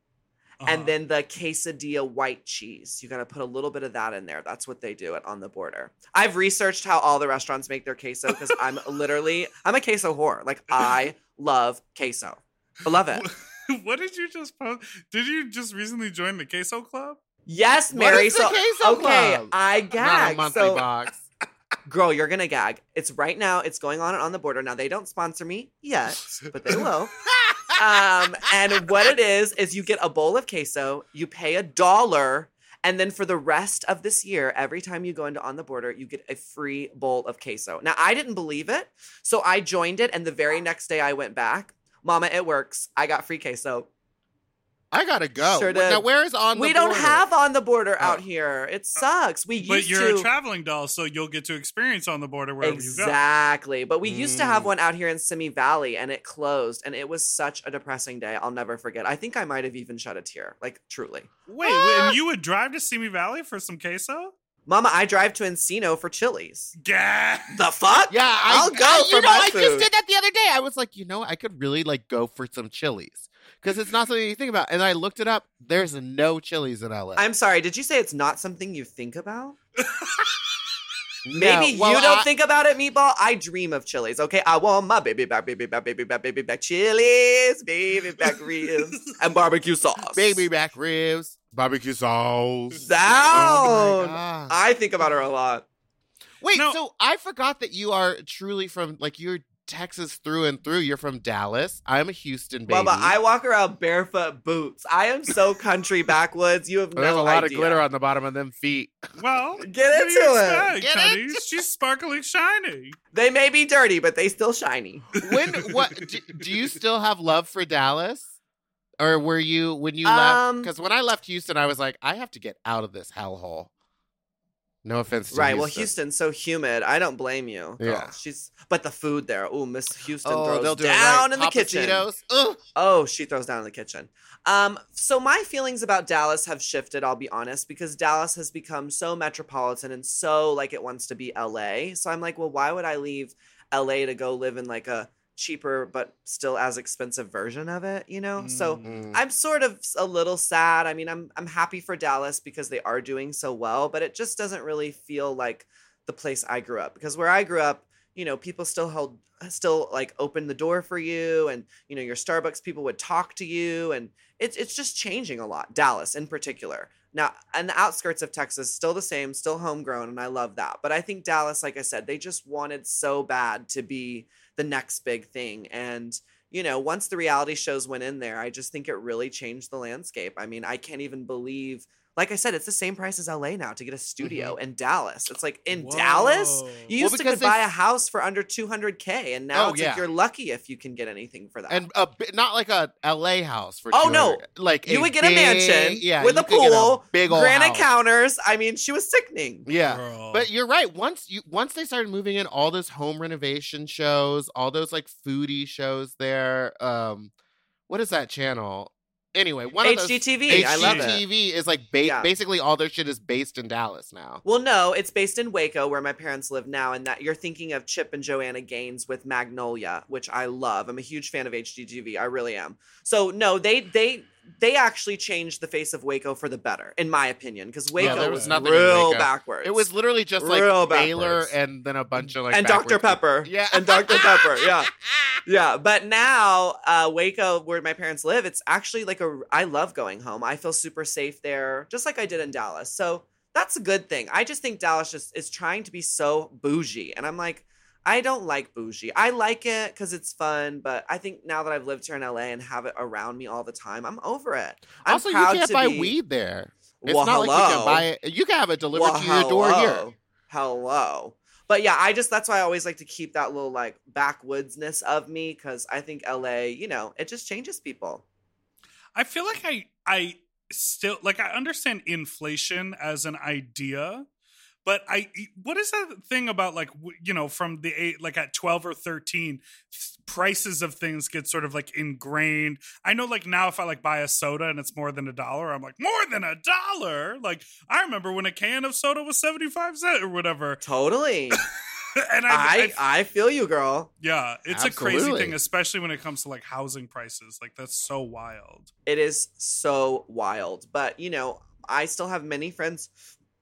Uh-huh. And then the quesadilla white cheese. You got to put a little bit of that in there. That's what they do at On the Border. I've researched how all the restaurants make their queso because I'm literally, I'm a queso whore. Like, I love queso. I love it. What did you just post? Did you just recently join the queso club? Yes, Mary. What is so, the queso okay, club? I gag. Not a monthly so, box. Girl, you're going to gag. It's right now. It's going on at On the Border. Now, they don't sponsor me yet, but they will. Um, and what it is, is you get a bowl of queso, you pay a dollar, and then for the rest of this year, every time you go into On the Border, you get a free bowl of queso. Now, I didn't believe it, so I joined it, and the very next day I went back. Mama, it works. I got free queso. I gotta go. Sure now, where is On the we Border? We don't have On the Border out oh. here. It sucks. We used But you're to... a traveling doll, so you'll get to experience On the Border wherever exactly. you go. Exactly. But we mm. used to have one out here in Simi Valley, and it closed, and it was such a depressing day. I'll never forget. I think I might have even shed a tear, like, truly. Wait, ah! and you would drive to Simi Valley for some queso? Mama, I drive to Encino for Chili's. Yeah. The fuck? Yeah, I, I'll go I, for you know, my food. I just did that the other day. I was like, you know, I could really, like, go for some Chili's. Because it's not something you think about. And I looked it up. There's no Chili's in L A. I'm sorry. Did you say it's not something you think about? Maybe no, well, you don't I... think about it, Meatball. I dream of Chili's, okay? I want my baby back, baby back, baby back, baby back Chili's, baby back ribs, and barbecue sauce. Baby back ribs, barbecue sauce. Down. Oh my gosh. I think about her a lot. Wait, no. so I forgot that you are truly from, like, you're Texas through and through. You're from Dallas. I'm a Houston baby. Mama, I walk around barefoot boots. I am so country backwoods. You have no idea. There's a lot idea. of glitter on the bottom of them feet. Well, get into it. Get honey. It. She's sparkling shiny. They may be dirty, but they still shiny. When what do, do you still have love for Dallas? Or were you when you um, left? Because when I left Houston, I was like, I have to get out of this hellhole. No offense to Right, Houston. Well, Houston's so humid. I don't blame you. Yeah. Girl, she's but the food there. Ooh, Miss Houston oh, throws do down right. in the kitchen. Oh, she throws down in the kitchen. Um, so my feelings about Dallas have shifted, I'll be honest, because Dallas has become so metropolitan and so like it wants to be L A. So I'm like, well, why would I leave L A to go live in like a cheaper but still as expensive version of it, you know? Mm-hmm. So I'm sort of a little sad. I mean, I'm I'm happy for Dallas because they are doing so well, but it just doesn't really feel like the place I grew up. Because where I grew up, you know, people still held, still like opened the door for you, and you know, your Starbucks people would talk to you, and it's it's just changing a lot. Dallas in particular. Now, and the outskirts of Texas, still the same, still homegrown, and I love that. But I think Dallas, like I said, they just wanted so bad to be the next big thing. And, you know, once the reality shows went in there, I just think it really changed the landscape. I mean, I can't even believe Like I said, it's the same price as L A now to get a studio mm-hmm. in Dallas. It's like in Whoa. Dallas, you used well, to could they... buy a house for under two hundred K, and now oh, it's yeah. like you're lucky if you can get anything for that. And a, not like a L A house for oh no, like you would get big, a mansion yeah, with a pool, a big old granite house. Counters. I mean, she was sickening. Yeah, Girl. But you're right. Once you once they started moving in all those home renovation shows, all those like foodie shows there. Um, what is that channel? Anyway, one of those, H G T V, I love it. H G T V is like ba- yeah. basically all their shit is based in Dallas now. Well, no, it's based in Waco, where my parents live now. And that you're thinking of Chip and Joanna Gaines with Magnolia, which I love. I'm a huge fan of H G T V. I really am. So no, they they they actually changed the face of Waco for the better, in my opinion, because Waco yeah, there was, was nothing real backwards. It was literally just real like Baylor and then a bunch of like and Doctor Pepper, people. yeah, and Doctor Pepper, yeah. Yeah, but now uh, Waco, where my parents live, it's actually like a. I love going home. I feel super safe there, just like I did in Dallas. So that's a good thing. I just think Dallas just is trying to be so bougie, and I'm like, I don't like bougie. I like it because it's fun, but I think now that I've lived here in L A and have it around me all the time, I'm over it. I'm also, proud you can't to buy be... weed there. It's well, not hello. like you can buy it. You can have it delivered well, to your hello. door here. Hello. But yeah, I just, that's why I always like to keep that little like backwoodsness of me, because I think L A, you know, it just changes people. I feel like I, I still, like I understand inflation as an idea, but I, what is that thing about like, you know, from the eight, like at twelve or thirteen, prices of things get sort of like ingrained. I know like now if I like buy a soda and it's more than a dollar, I'm like, more than a dollar? Like I remember when a can of soda was seventy-five cents or whatever. Totally. And I, I I feel you, girl. Yeah, it's Absolutely. a crazy thing, especially when it comes to like housing prices. Like that's so wild. It is so wild. But, you know, I still have many friends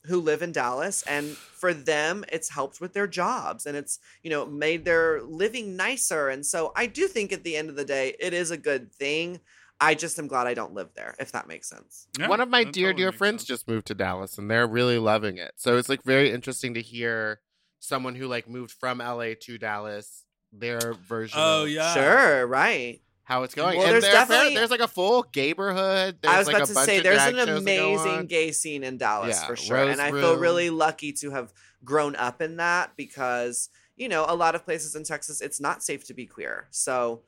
who live in Dallas, and for them, it's helped with their jobs, and it's, you know, made their living nicer. And so I do think at the end of the day, it is a good thing. I just am glad I don't live there, if that makes sense. Yeah, one of my dear, totally dear friends sense. just moved to Dallas, and they're really loving it. So it's like very interesting to hear someone who like moved from L A to Dallas, their version. Oh, of yeah. Sure. Right. How it's going. Well, and there's, there's definitely there's like a full gayborhood. There's I was like about a to bunch say there's an amazing gay scene in Dallas yeah, for sure. Rose and I room. feel really lucky to have grown up in that, because, you know, a lot of places in Texas, it's not safe to be queer. So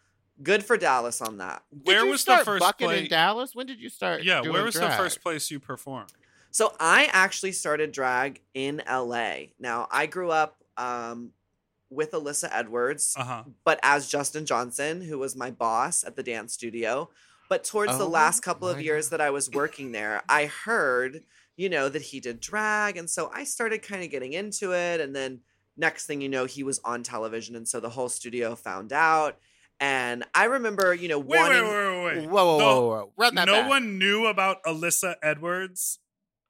good for Dallas on that. Where did you was start the first bucking play in Dallas? When did you start? Yeah, doing where was drag? the first place you performed? So I actually started drag in L A. Now I grew up um with Alyssa Edwards, uh-huh. but as Justin Johnson, who was my boss at the dance studio. But towards oh, the last couple of years God. that I was working there, I heard, you know, that he did drag. And so I started kind of getting into it. And then next thing you know, he was on television. And so the whole studio found out. And I remember, you know, wait, wanting... Wait, wait, wait, wait. Whoa, whoa, no, whoa, whoa. Run that no back. one knew about Alyssa Edwards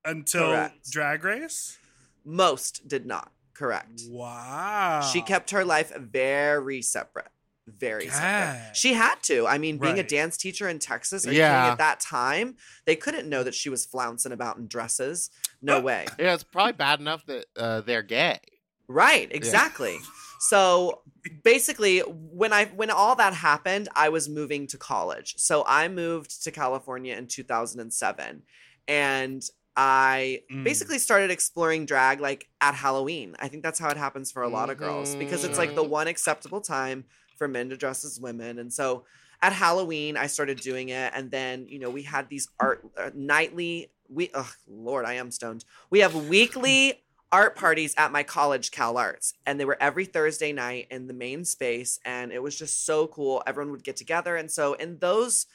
until Correct. Drag Race? Most did not. Correct. Wow. She kept her life very separate. Very God. separate. She had to. I mean, being right. a dance teacher in Texas, yeah. at that time, they couldn't know that she was flouncing about in dresses. No way. Yeah, it's probably bad enough that uh, they're gay. Right, exactly. Yeah. So basically, when I when all that happened, I was moving to college. So I moved to California in two thousand seven. And I mm. basically started exploring drag like at Halloween. I think that's how it happens for a lot of girls, because it's like the one acceptable time for men to dress as women. And so at Halloween, I started doing it. And then, you know, we had these art uh, nightly. We, oh, Lord, I am stoned. We have weekly art parties at my college, CalArts. And they were every Thursday night in the main space. And it was just so cool. Everyone would get together. And so in those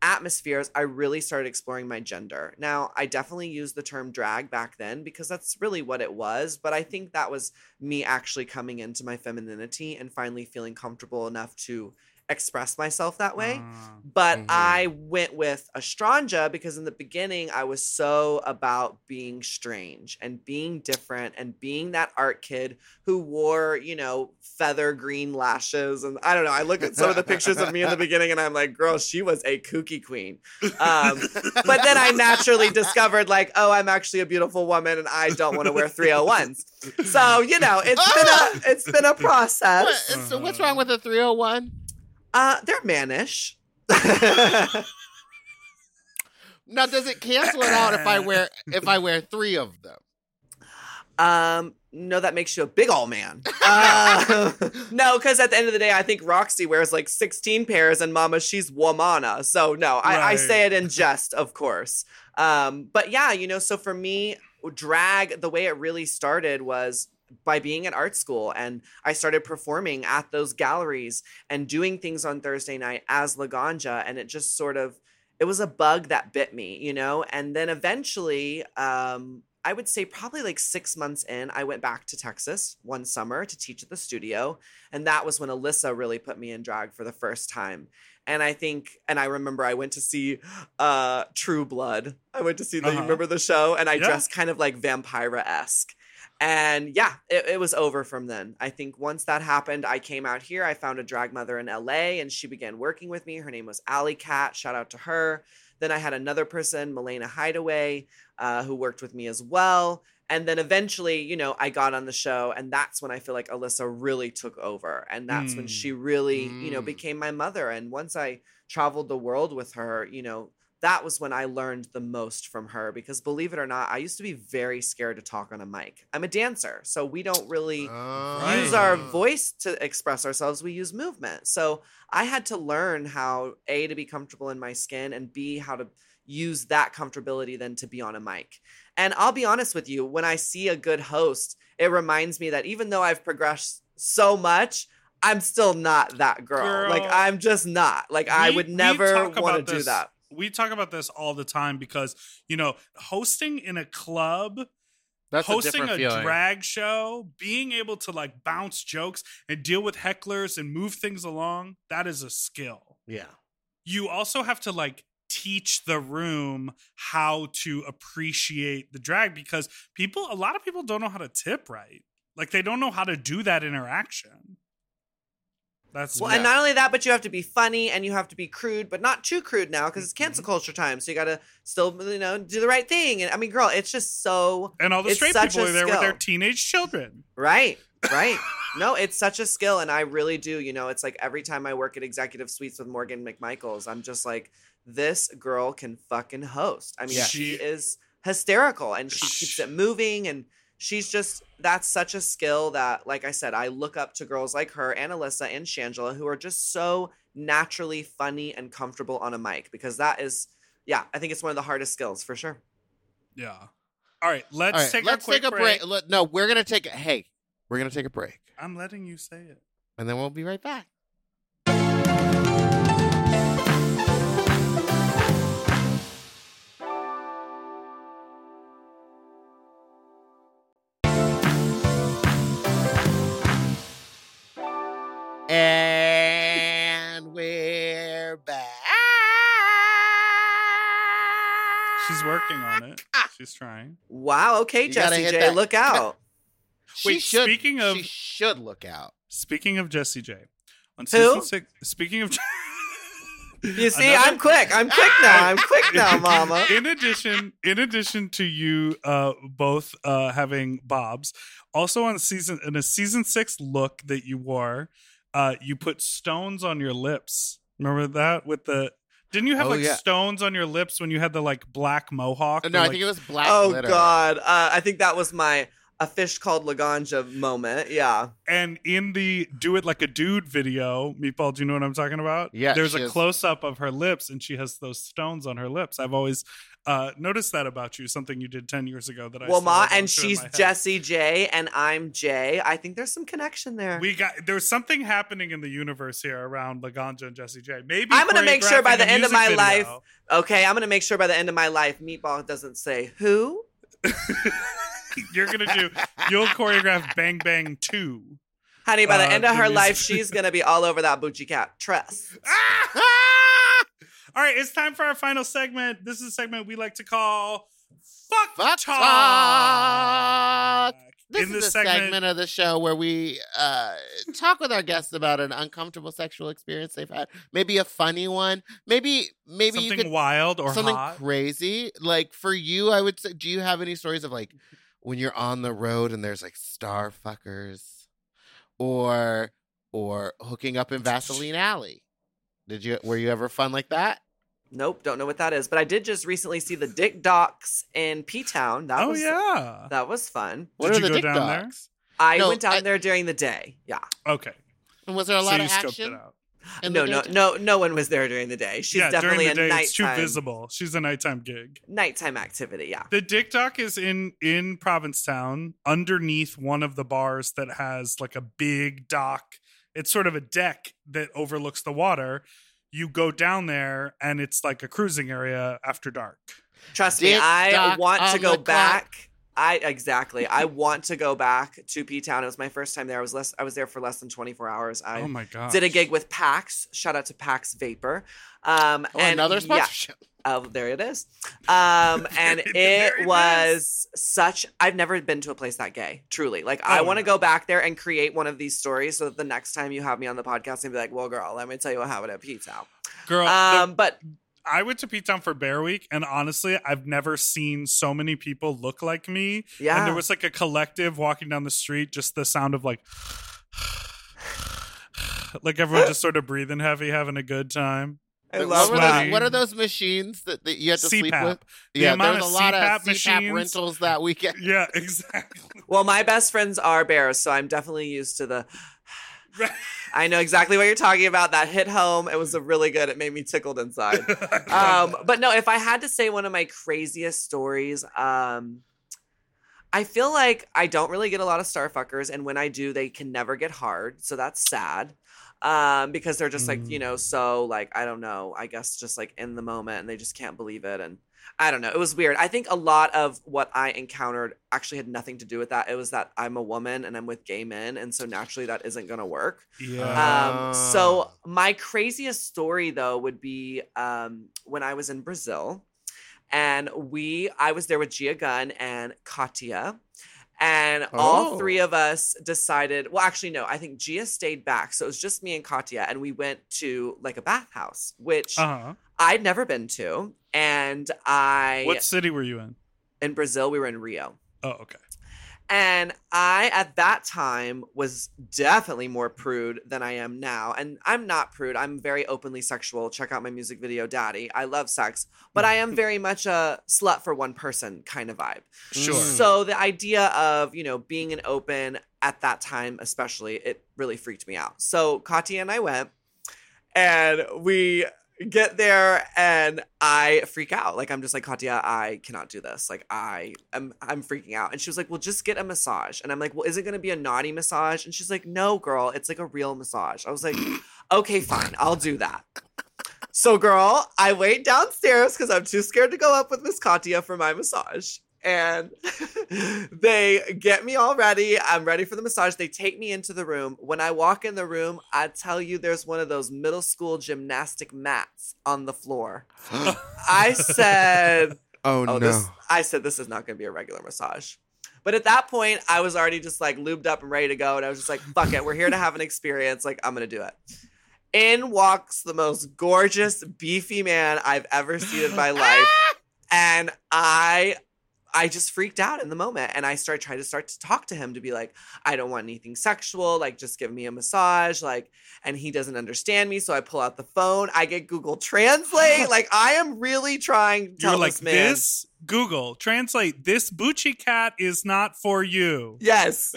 atmospheres, I really started exploring my gender. Now, I definitely used the term drag back then because that's really what it was, but I think that was me actually coming into my femininity and finally feeling comfortable enough to express myself that way. Uh, but mm-hmm. I went with Estranja because in the beginning, I was so about being strange and being different and being that art kid who wore, you know, feather green lashes. And I don't know, I look at some of the pictures of me in the beginning and I'm like, girl, she was a kooky queen. Um, but then I naturally discovered like, oh, I'm actually a beautiful woman and I don't want to wear three oh ones. So, you know, it's oh! been a it's been a process. What, so what's wrong with a three oh one? Uh, they're mannish. Now, does it cancel it out if I wear if I wear three of them? Um, no, that makes you a big old man. Uh, no, because at the end of the day, I think Roxy wears like sixteen pairs, and Mama, she's womana. So no, I, right. I say it in jest, of course. Um, but yeah, you know, so for me, drag, the way it really started was by being at art school, and I started performing at those galleries and doing things on Thursday night as Laganja, and it just sort of, it was a bug that bit me, you know? And then eventually, um, I would say probably like six months in, I went back to Texas one summer to teach at the studio. And that was when Alyssa really put me in drag for the first time. And I think, and I remember I went to see uh, True Blood. I went to see the, uh-huh. you remember the show? And I yeah. dressed kind of like Vampira-esque. And yeah, it, it was over from then. I think once that happened, I came out here. I found a drag mother in L A, and she began working with me. Her name was Alley Cat. Shout out to her. Then I had another person, Milena Hideaway, uh, who worked with me as well. And then eventually, you know, I got on the show, and that's when I feel like Alyssa really took over. And that's mm. when she really, mm. you know, became my mother. And once I traveled the world with her, you know, that was when I learned the most from her, because believe it or not, I used to be very scared to talk on a mic. I'm a dancer, so we don't really oh, use right. our voice to express ourselves. We use movement. So I had to learn how, A, to be comfortable in my skin, and B, how to use that comfortability then to be on a mic. And I'll be honest with you, when I see a good host, it reminds me that even though I've progressed so much, I'm still not that girl. girl like, I'm just not. Like, we, I would never want to do that. We talk about this all the time because, you know, hosting in a club, That's hosting a, a drag show, being able to like bounce jokes and deal with hecklers and move things along, that is a skill. Yeah. You also have to like teach the room how to appreciate the drag, because people, a lot of people don't know how to tip right. Like they don't know how to do that interaction. That's well, yeah. and not only that, but you have to be funny and you have to be crude, but not too crude now because it's cancel culture time. So you got to still, you know, do the right thing. And I mean, girl, it's just so. And all the straight people are there with their teenage children. Right, right. No, it's such a skill. And I really do. You know, it's like every time I work at Executive Suites with Morgan McMichaels, I'm just like, this girl can fucking host. I mean, yeah. she, she is hysterical and she keeps it moving, and she's just, that's such a skill that, like I said, I look up to girls like her and Alyssa and Shangela, who are just so naturally funny and comfortable on a mic, because that is, yeah, I think it's one of the hardest skills for sure. Yeah. All right. Let's All right, take let's a quick take a break. break. No, we're going to take a, hey, we're going to take a break. I'm letting you say it. And then we'll be right back. And we're back. She's working on it. She's trying. Wow. Okay, Jessie J, that. Look out. She Wait, should, speaking of, she should look out. Speaking of Jessie J, on season six. Speaking of, you see, another, I'm quick. I'm quick now. I'm quick now, Mama. In addition, in addition to you uh, both uh, having bobs, also on season in a season six look that you wore. Uh, you put stones on your lips. Remember that with the? Didn't you have oh, like yeah. stones on your lips when you had the like black mohawk? No, the, I like, think it was black. Oh glitter. God, uh, I think that was my a fish called Laganja moment. Yeah. And in the "Do It Like a Dude" video, Meatball, do you know what I'm talking about? Yeah. There's a close up of her lips, and she has those stones on her lips. I've always uh, noticed that about you. Something you did ten years ago that I. Well, Ma, and she's Jessie J, and I'm Jay. I think there's some connection there. We got there's something happening in the universe here around Laganja and Jessie J. Maybe I'm gonna make sure by the end of my life. Okay, I'm gonna make sure by the end of my life, Meatball doesn't say who. You're going to do, you'll choreograph Bang Bang two. Honey, by the uh, end of her music. life, she's going to be all over that Bucci cat. Trust. Ah! Ah! All right, it's time for our final segment. This is a segment we like to call Fuck, Fuck Talk. Talk. This In is a segment, segment of the show where we uh, talk with our guests about an uncomfortable sexual experience they've had. Maybe a funny one. Maybe maybe something you could, wild or something hot. crazy. Like for you, I would say, do you have any stories of like, when you're on the road and there's like star fuckers or or hooking up in Vaseline Alley? Did you were you ever fun like that? Nope, don't know what that is. But I did just recently see the Dick Docs in P-Town. That oh, was, yeah. That was fun. What did are you the go Dick down Docs? There? I no, went down I... there during the day. Yeah. Okay. And was there a lot so of action? No, no, no, no one was there during the day. She's yeah, definitely during the a day, nighttime. It's too visible. She's a nighttime gig. Nighttime activity, yeah. The Dick Doc is in, in Provincetown underneath one of the bars that has like a big dock. It's sort of a deck that overlooks the water. You go down there and it's like a cruising area after dark. Trust Dick me, I want to go back. Clock. I exactly. I want to go back to P-Town. It was my first time there. I was less. I was there for less than twenty-four hours. I oh my gosh. did a gig with Pax. Shout out to Pax Vapor. Um, oh, and another sponsorship. Yeah. Uh, there it is. Um, and it was nice. such, I've never been to a place that gay, truly. Like, oh, I want to no. go back there and create one of these stories so that the next time you have me on the podcast and be like, well, girl, let me tell you what happened at P-Town. Girl. Um, the, but I went to P-Town for Bear Week, and honestly, I've never seen so many people look like me. Yeah. And there was like a collective walking down the street, just the sound of like, like everyone just sort of breathing heavy, having a good time. I like, love what, are those, what are those machines that, that you have to C PAP. Sleep with? The yeah, there's a lot of C PAP machines. Rentals that weekend. Yeah, exactly. Well, my best friends are bears, so I'm definitely used to the... I know exactly what you're talking about. That hit home. It was a really good. It made me tickled inside. um, but no, if I had to say one of my craziest stories... Um, I feel like I don't really get a lot of starfuckers, and when I do, they can never get hard, so that's sad. Um, because they're just like, you know, so like, I don't know, I guess just like in the moment and they just can't believe it. And I don't know. It was weird. I think a lot of what I encountered actually had nothing to do with that. It was that I'm a woman and I'm with gay men. And so naturally that isn't going to work. Yeah. Um, so my craziest story though, would be, um, when I was in Brazil and we, I was there with Gia Gunn and Katya. And oh. all three of us decided, well, actually, no, I think Gia stayed back. So it was just me and Katya. And we went to like a bathhouse, which uh-huh. I'd never been to. And I. What city were you in? In Brazil, we were in Rio. Oh, okay. And I, at that time, was definitely more prude than I am now. And I'm not prude. I'm very openly sexual. Check out my music video, Daddy. I love sex. But I am very much a slut for one person kind of vibe. Sure. So the idea of, you know, being an open at that time, especially, it really freaked me out. So Katya and I went and we... get there and I freak out. Like, I'm just like, Katya, I cannot do this. Like, I am, I'm freaking out. And she was like, well, just get a massage. And I'm like, well, is it going to be a naughty massage? And she's like, no, girl, it's like a real massage. I was like, okay, fine, I'll do that. So, girl, I wait downstairs because I'm too scared to go up with Miss Katya for my massage. And they get me all ready. I'm ready for the massage. They take me into the room. When I walk in the room, I tell you there's one of those middle school gymnastic mats on the floor. I said, oh, oh no. This, I said, this is not going to be a regular massage. But at that point, I was already just like lubed up and ready to go. And I was just like, fuck it. We're here to have an experience. Like, I'm going to do it. In walks the most gorgeous, beefy man I've ever seen in my life. And I... I just freaked out in the moment. And I started trying to start to talk to him to be like, I don't want anything sexual. Like, just give me a massage. Like, and he doesn't understand me. So I pull out the phone. I get Google Translate. Like, I am really trying to tell You're like, this man. This Google Translate. This Bucci cat is not for you. Yes.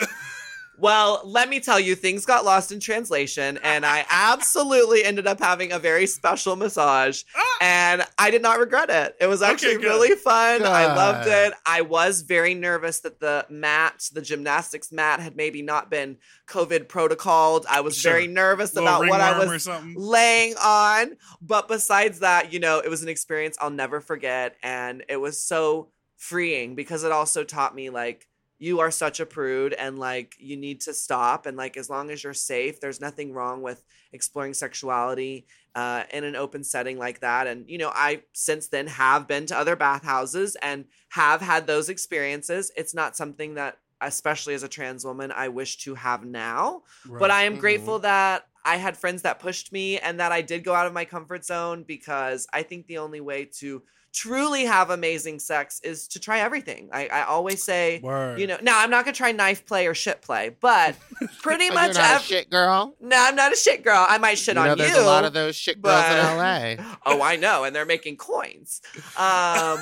Well, let me tell you, things got lost in translation, and I absolutely ended up having a very special massage, ah! and I did not regret it. It was actually okay, really fun. God. I loved it. I was very nervous that the mat, the gymnastics mat, had maybe not been COVID protocoled. I was sure. very nervous about what I was laying on. But besides that, you know, it was an experience I'll never forget, and it was so freeing because it also taught me, like, you are such a prude and like you need to stop. And like, as long as you're safe, there's nothing wrong with exploring sexuality uh, in an open setting like that. And, you know, I since then have been to other bathhouses and have had those experiences. It's not something that, especially as a trans woman, I wish to have now, right. but I am mm-hmm. grateful that I had friends that pushed me and that I did go out of my comfort zone because I think the only way to truly have amazing sex is to try everything. I, I always say, Word. you know, now I'm not going to try knife play or shit play, but pretty much. You're not ev- a shit girl? No, I'm not a shit girl. I might shit you know, on there's you. There's a lot of those shit girls but, in L A. Oh, I know. And they're making coins. Um,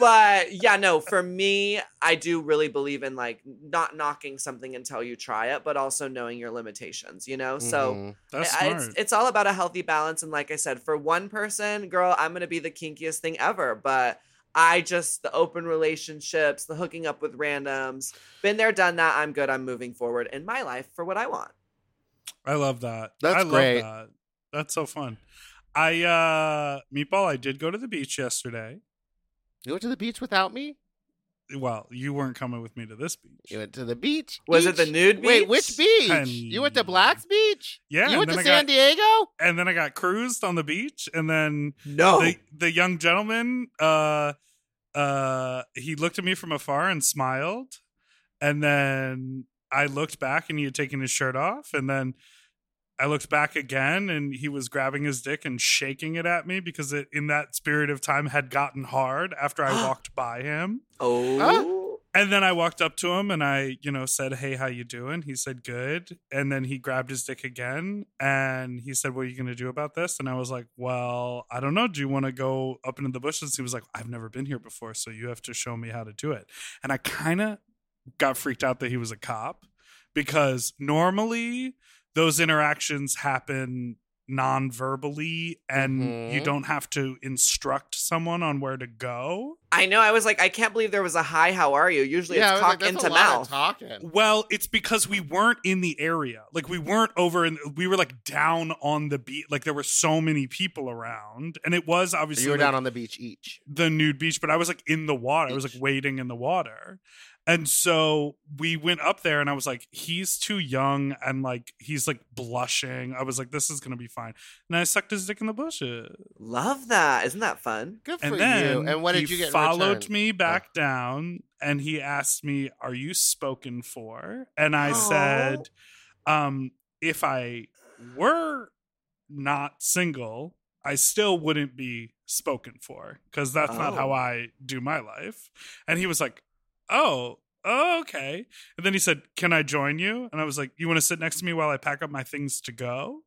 but yeah, no, for me, I do really believe in like not knocking something until you try it, but also knowing your limitations, you know? Mm-hmm. So That's I, smart. It's, it's all about a healthy balance. And like I said, for one person, girl, I'm going to be the kinkiest thing ever. But I just, the open relationships, the hooking up with randoms, been there, done that. I'm good. I'm moving forward in my life for what I want. I love that. That's I great. Love that. That's so fun. I, uh, Meatball, I did go to the beach yesterday. You went to the beach without me? Well, you weren't coming with me to this beach. You went to the beach? Was beach? It the nude beach? Wait, which beach? And you went to Black's Beach? Yeah. You went to San got, Diego? And then I got cruised on the beach. And then no. the, the young gentleman, uh, uh, he looked at me from afar and smiled. And then I looked back and he had taken his shirt off. And then I looked back again and he was grabbing his dick and shaking it at me because it, in that period of time, had gotten hard after I walked by him. Oh. Huh? And then I walked up to him and I, you know, said, "Hey, how you doing?" He said, "Good." And then he grabbed his dick again and he said, "What are you going to do about this?" And I was like, "Well, I don't know. Do you want to go up into the bushes?" He was like, "I've never been here before, so you have to show me how to do it." And I kind of got freaked out that he was a cop because normally those interactions happen non-verbally and mm-hmm. you don't have to instruct someone on where to go. I know. I was like, I can't believe there was a "hi, how are you?" Usually yeah, it's cock like, into mouth. Talking. Well, it's because we weren't in the area. Like we weren't over and we were like down on the beach. Like there were so many people around and it was obviously so you were like, down on the beach each the nude beach, but I was like in the water. Beach. I was like wading in the water. And so we went up there and I was like, he's too young and like, he's like blushing. I was like, this is going to be fine. And I sucked his dick in the bushes. Love that. Isn't that fun? Good for you. And what did you get in return? He followed me back down and he asked me, "Are you spoken for?" And I Aww. said, um, if I were not single, I still wouldn't be spoken for because that's oh. not how I do my life. And he was like, "Oh, oh, okay." And then he said, "Can I join you?" And I was like, "You want to sit next to me while I pack up my things to go?"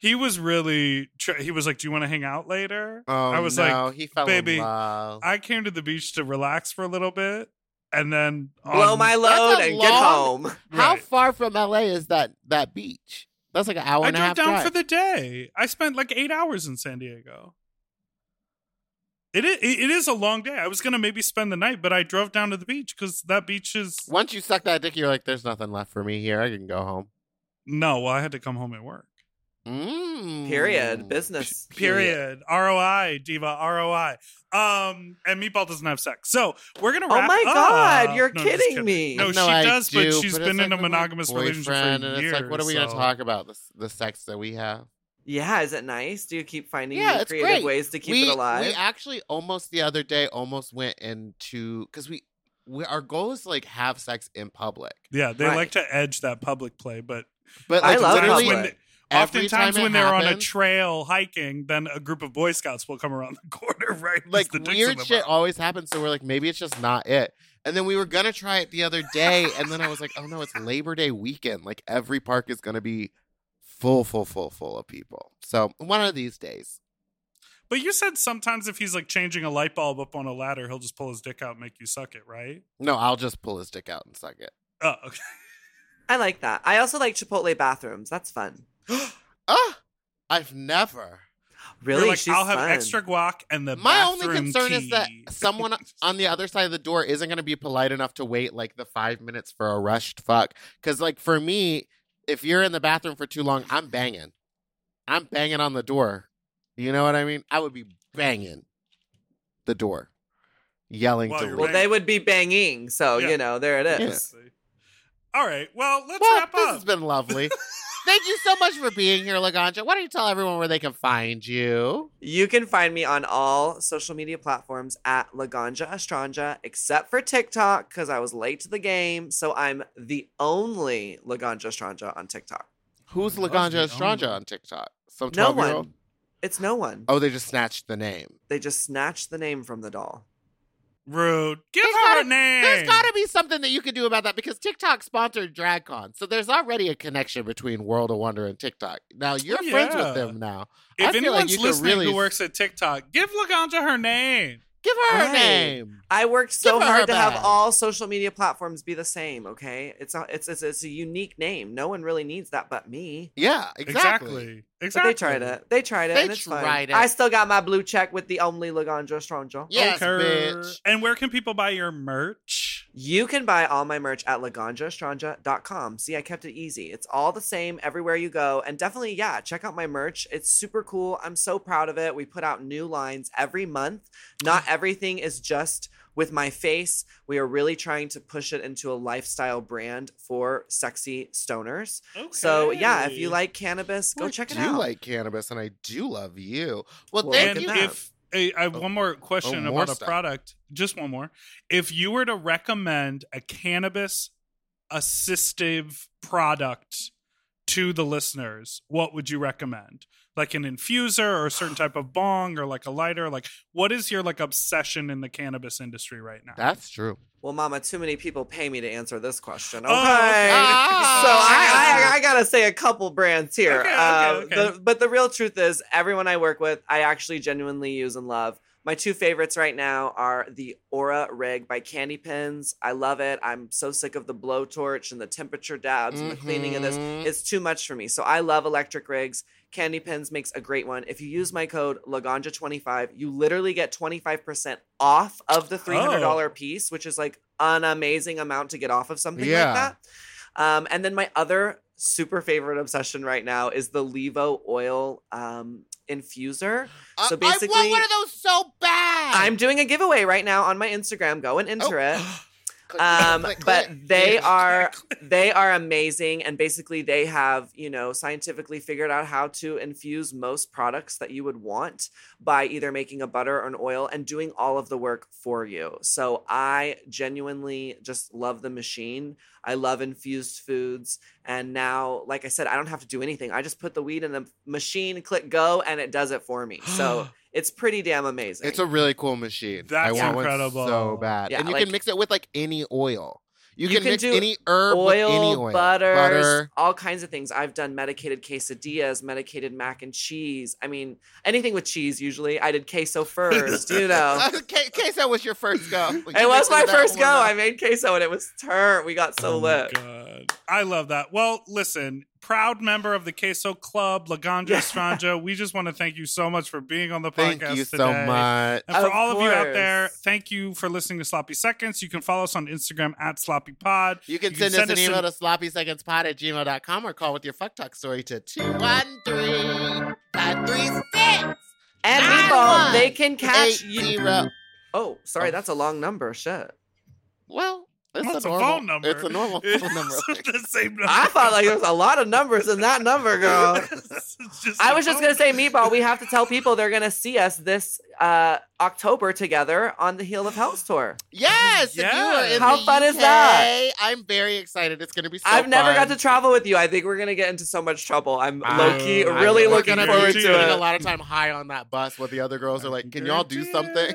He was really, tra- he was like, "Do you want to hang out later?" Oh, I was no. like, he fell "Baby, in love. I came to the beach to relax for a little bit and then on- blow my load and long- get home." Right. How far from L A is that, that beach? That's like an hour I and a half. I drove down drive. for the day. I spent like eight hours in San Diego. It is, it is a long day. I was going to maybe spend the night, but I drove down to the beach because that beach is... Once you suck that dick, you're like, there's nothing left for me here. I can go home. No, well, I had to come home and work. Mm. Period. Business. P- period. period. R O I, diva, R O I. Um, and Meatball doesn't have sex. So we're going to wrap up. Oh, my God. Up. You're no, kidding, kidding me. No, no she I does, do, but she's but been like in a monogamous relationship for and years. It's like, what are we so. going to talk about? The, the sex that we have? Yeah, is it nice? Do you keep finding yeah, new creative great. ways to keep we, it alive? We actually almost the other day almost went into because we, we our goal is to like have sex in public. Yeah, they right. like to edge that public play, but but like, I love public. When they, oftentimes when they're happens, on a trail hiking, then a group of Boy Scouts will come around the corner, right? Like the weird shit always happens, so we're like, maybe it's just not it. And then we were gonna try it the other day, and then I was like, oh no, it's Labor Day weekend. Like every park is gonna be Full, full, full, full of people. So one of these days. But you said sometimes if he's like changing a light bulb up on a ladder, he'll just pull his dick out and make you suck it, right? No, I'll just pull his dick out and suck it. Oh, okay. I like that. I also like Chipotle bathrooms. That's fun. Oh, I've never. Really? Like, She's I'll have fun. Extra guac and the My bathroom only concern key. Is that someone on the other side of the door isn't going to be polite enough to wait like the five minutes for a rushed fuck. Because like for me... If you're in the bathroom for too long, I'm banging. I'm banging on the door. You know what I mean? I would be banging the door, yelling well, to Well, they would be banging. So, yeah. you know, there it is. Yeah. All right. Well, let's well, wrap this up. This has been lovely. Thank you so much for being here, Laganja. Why don't you tell everyone where they can find you? You can find me on all social media platforms at Laganja Estranja, except for TikTok, because I was late to the game. So I'm the only Laganja Estranja on TikTok. Who's Laganja Estranja on TikTok? Some twelve-year-old? No one. It's no one. Oh, they just snatched the name. They just snatched the name from the doll. Rude. Give there's her gotta, a name. There's got to be something that you can do about that because TikTok sponsored DragCon. So there's already a connection between World of Wonder and TikTok. Now, you're oh, yeah. friends with them now. If I anyone's like listening really... who works at TikTok, give Laganja her name. Give her right. her name. I worked so hard to bag. have all social media platforms be the same, okay? It's a, it's, it's it's a unique name. No one really needs that but me. Yeah, exactly. Exactly. exactly. They tried it. They tried it, they and it's fine. It. I still got my blue check with the only Laganja Estranja. Yes, okay. bitch. And where can people buy your merch? You can buy all my merch at laganja estranja dot com. See, I kept it easy. It's all the same everywhere you go. And definitely, yeah, check out my merch. It's super cool. I'm so proud of it. We put out new lines every month. Not everything is just with my face. We are really trying to push it into a lifestyle brand for sexy stoners. Okay. So, yeah, if you like cannabis, go well, check it out. I do like cannabis, and I do love you. Well, well thank you. If, I have one more question oh, more about stuff. a product. Just one more. If you were to recommend a cannabis assistive product to the listeners, what would you recommend? Like an infuser or a certain type of bong or like a lighter? Like, what is your like obsession in the cannabis industry right now? That's true. Well, Mama, too many people pay me to answer this question. Okay. Oh, okay. So I, I, I got to say a couple brands here. Okay, uh, okay, okay. The, but the real truth is everyone I work with, I actually genuinely use and love. My two favorites right now are the Aura Rig by Candy Pins. I love it. I'm so sick of the blowtorch and the temperature dabs mm-hmm. and the cleaning of this. It's too much for me. So I love electric rigs. Candy Pins makes a great one. If you use my code Laganja twenty-five, you literally get twenty-five percent off of the three hundred dollars oh. piece, which is like an amazing amount to get off of something yeah. like that. Um, and then my other super favorite obsession right now is the Levo oil um, infuser. Uh, so basically, I want one of those so bad. I'm doing a giveaway right now on my Instagram. Go and enter oh. it. Um, but they are they are amazing, and basically they have, you know, scientifically figured out how to infuse most products that you would want by either making a butter or an oil and doing all of the work for you. So I genuinely just love the machine. I love infused foods. And now, like I said, I don't have to do anything. I just put the weed in the machine, click go, and it does it for me. So it's pretty damn amazing. It's a really cool machine. That's I want incredible. One so bad. Yeah, and you like, can mix it with like any oil. You, you can, can mix do any herb oil, with any oil. Butters, butter, all kinds of things. I've done medicated quesadillas, medicated mac and cheese. I mean, anything with cheese usually. I did queso first, you know. K- queso was your first go. You it was my first go. Up. I made queso and it was turnt. We got so oh lit. God. I love that. Well, listen, proud member of the Queso Club, Laganja Estranja. We just want to thank you so much for being on the podcast today. Thank you today. so much. And for of all course. of you out there, thank you for listening to Sloppy Seconds. You can follow us on Instagram at Sloppy Pod. You can, you can send, send us, us an email to sloppy seconds pod at gmail dot com or call with your fuck talk story to two one three, five three six. And people, they can catch you. Oh, sorry, oh. that's a long number. Shit. Well. It's, well, a, it's normal, a phone number. It's a normal phone number. The same number. I thought like there was a lot of numbers in that number, girl. I was just going to say, Meatball, we have to tell people they're going to see us this uh, October together on the Heel of Hell's tour. Yes! yes. If you are in How the fun U K, is that? I'm very excited. It's going to be so I've fun. never got to travel with you. I think we're going to get into so much trouble. I'm I, low-key I, really I, looking forward to it. A lot of time high on that bus where the other girls are like, can y'all do something?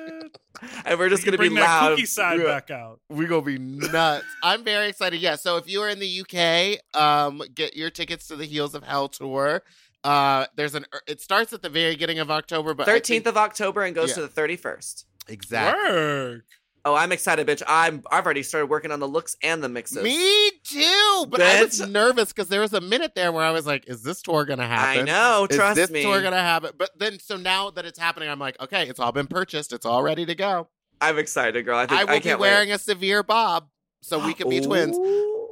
And we're just going to be loud. Bring that kooky side we're, back out. We're going to be nuts. I'm very excited. Yeah, so if you are in the U K, um, get your tickets to the Heels of Hell tour. Uh, there's an. It starts at the very beginning of October. But thirteenth think, of October and goes yeah. to the thirty-first. Exactly. Work. Oh, I'm excited, bitch. I'm, I've already started working on the looks and the mixes. Me too. But bitch. I was nervous because there was a minute there where I was like, is this tour going to happen? I know. Is trust me. Is this tour going to happen? But then, so now that it's happening, I'm like, okay, it's all been purchased. It's all ready to go. I'm excited, girl. I think I will I can't be wearing wait. a severe bob so we can be twins.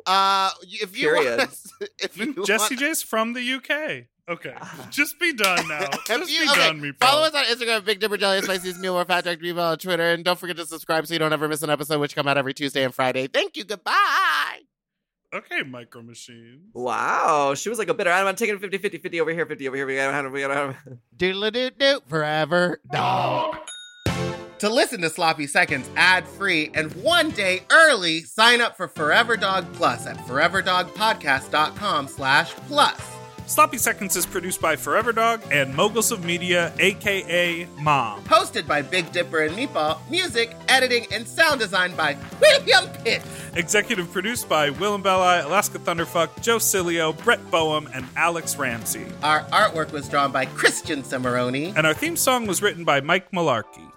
Uh, if you Period. want to, if you Jessie want, J's from the U K. Okay, just be done now. Just you, be okay. done, me. Follow us on Instagram, Big Dipper Jelly, Spicy's Meal, or Fat Jack Meatball on Twitter. And don't forget to subscribe so you don't ever miss an episode, which come out every Tuesday and Friday. Thank you. Goodbye. Okay, Micro Machine. Wow. She was like a bitter. I'm taking fifty, fifty, fifty over here, fifty over here. We got to have it. Doodle doot doot. Forever Dog. To listen to Sloppy Seconds ad-free and one day early, sign up for Forever Dog Plus at forever dog podcast dot com slash plus. Sloppy Seconds is produced by Forever Dog and Moguls of Media, a k a. Mom. Hosted by Big Dipper and Meatball. Music, editing, and sound design by William Pitt. Executive produced by Willem Belli, Alaska Thunderfuck, Joe Cilio, Brett Boehm, and Alex Ramsey. Our artwork was drawn by Christian Cimarroni. And our theme song was written by Mike Malarkey.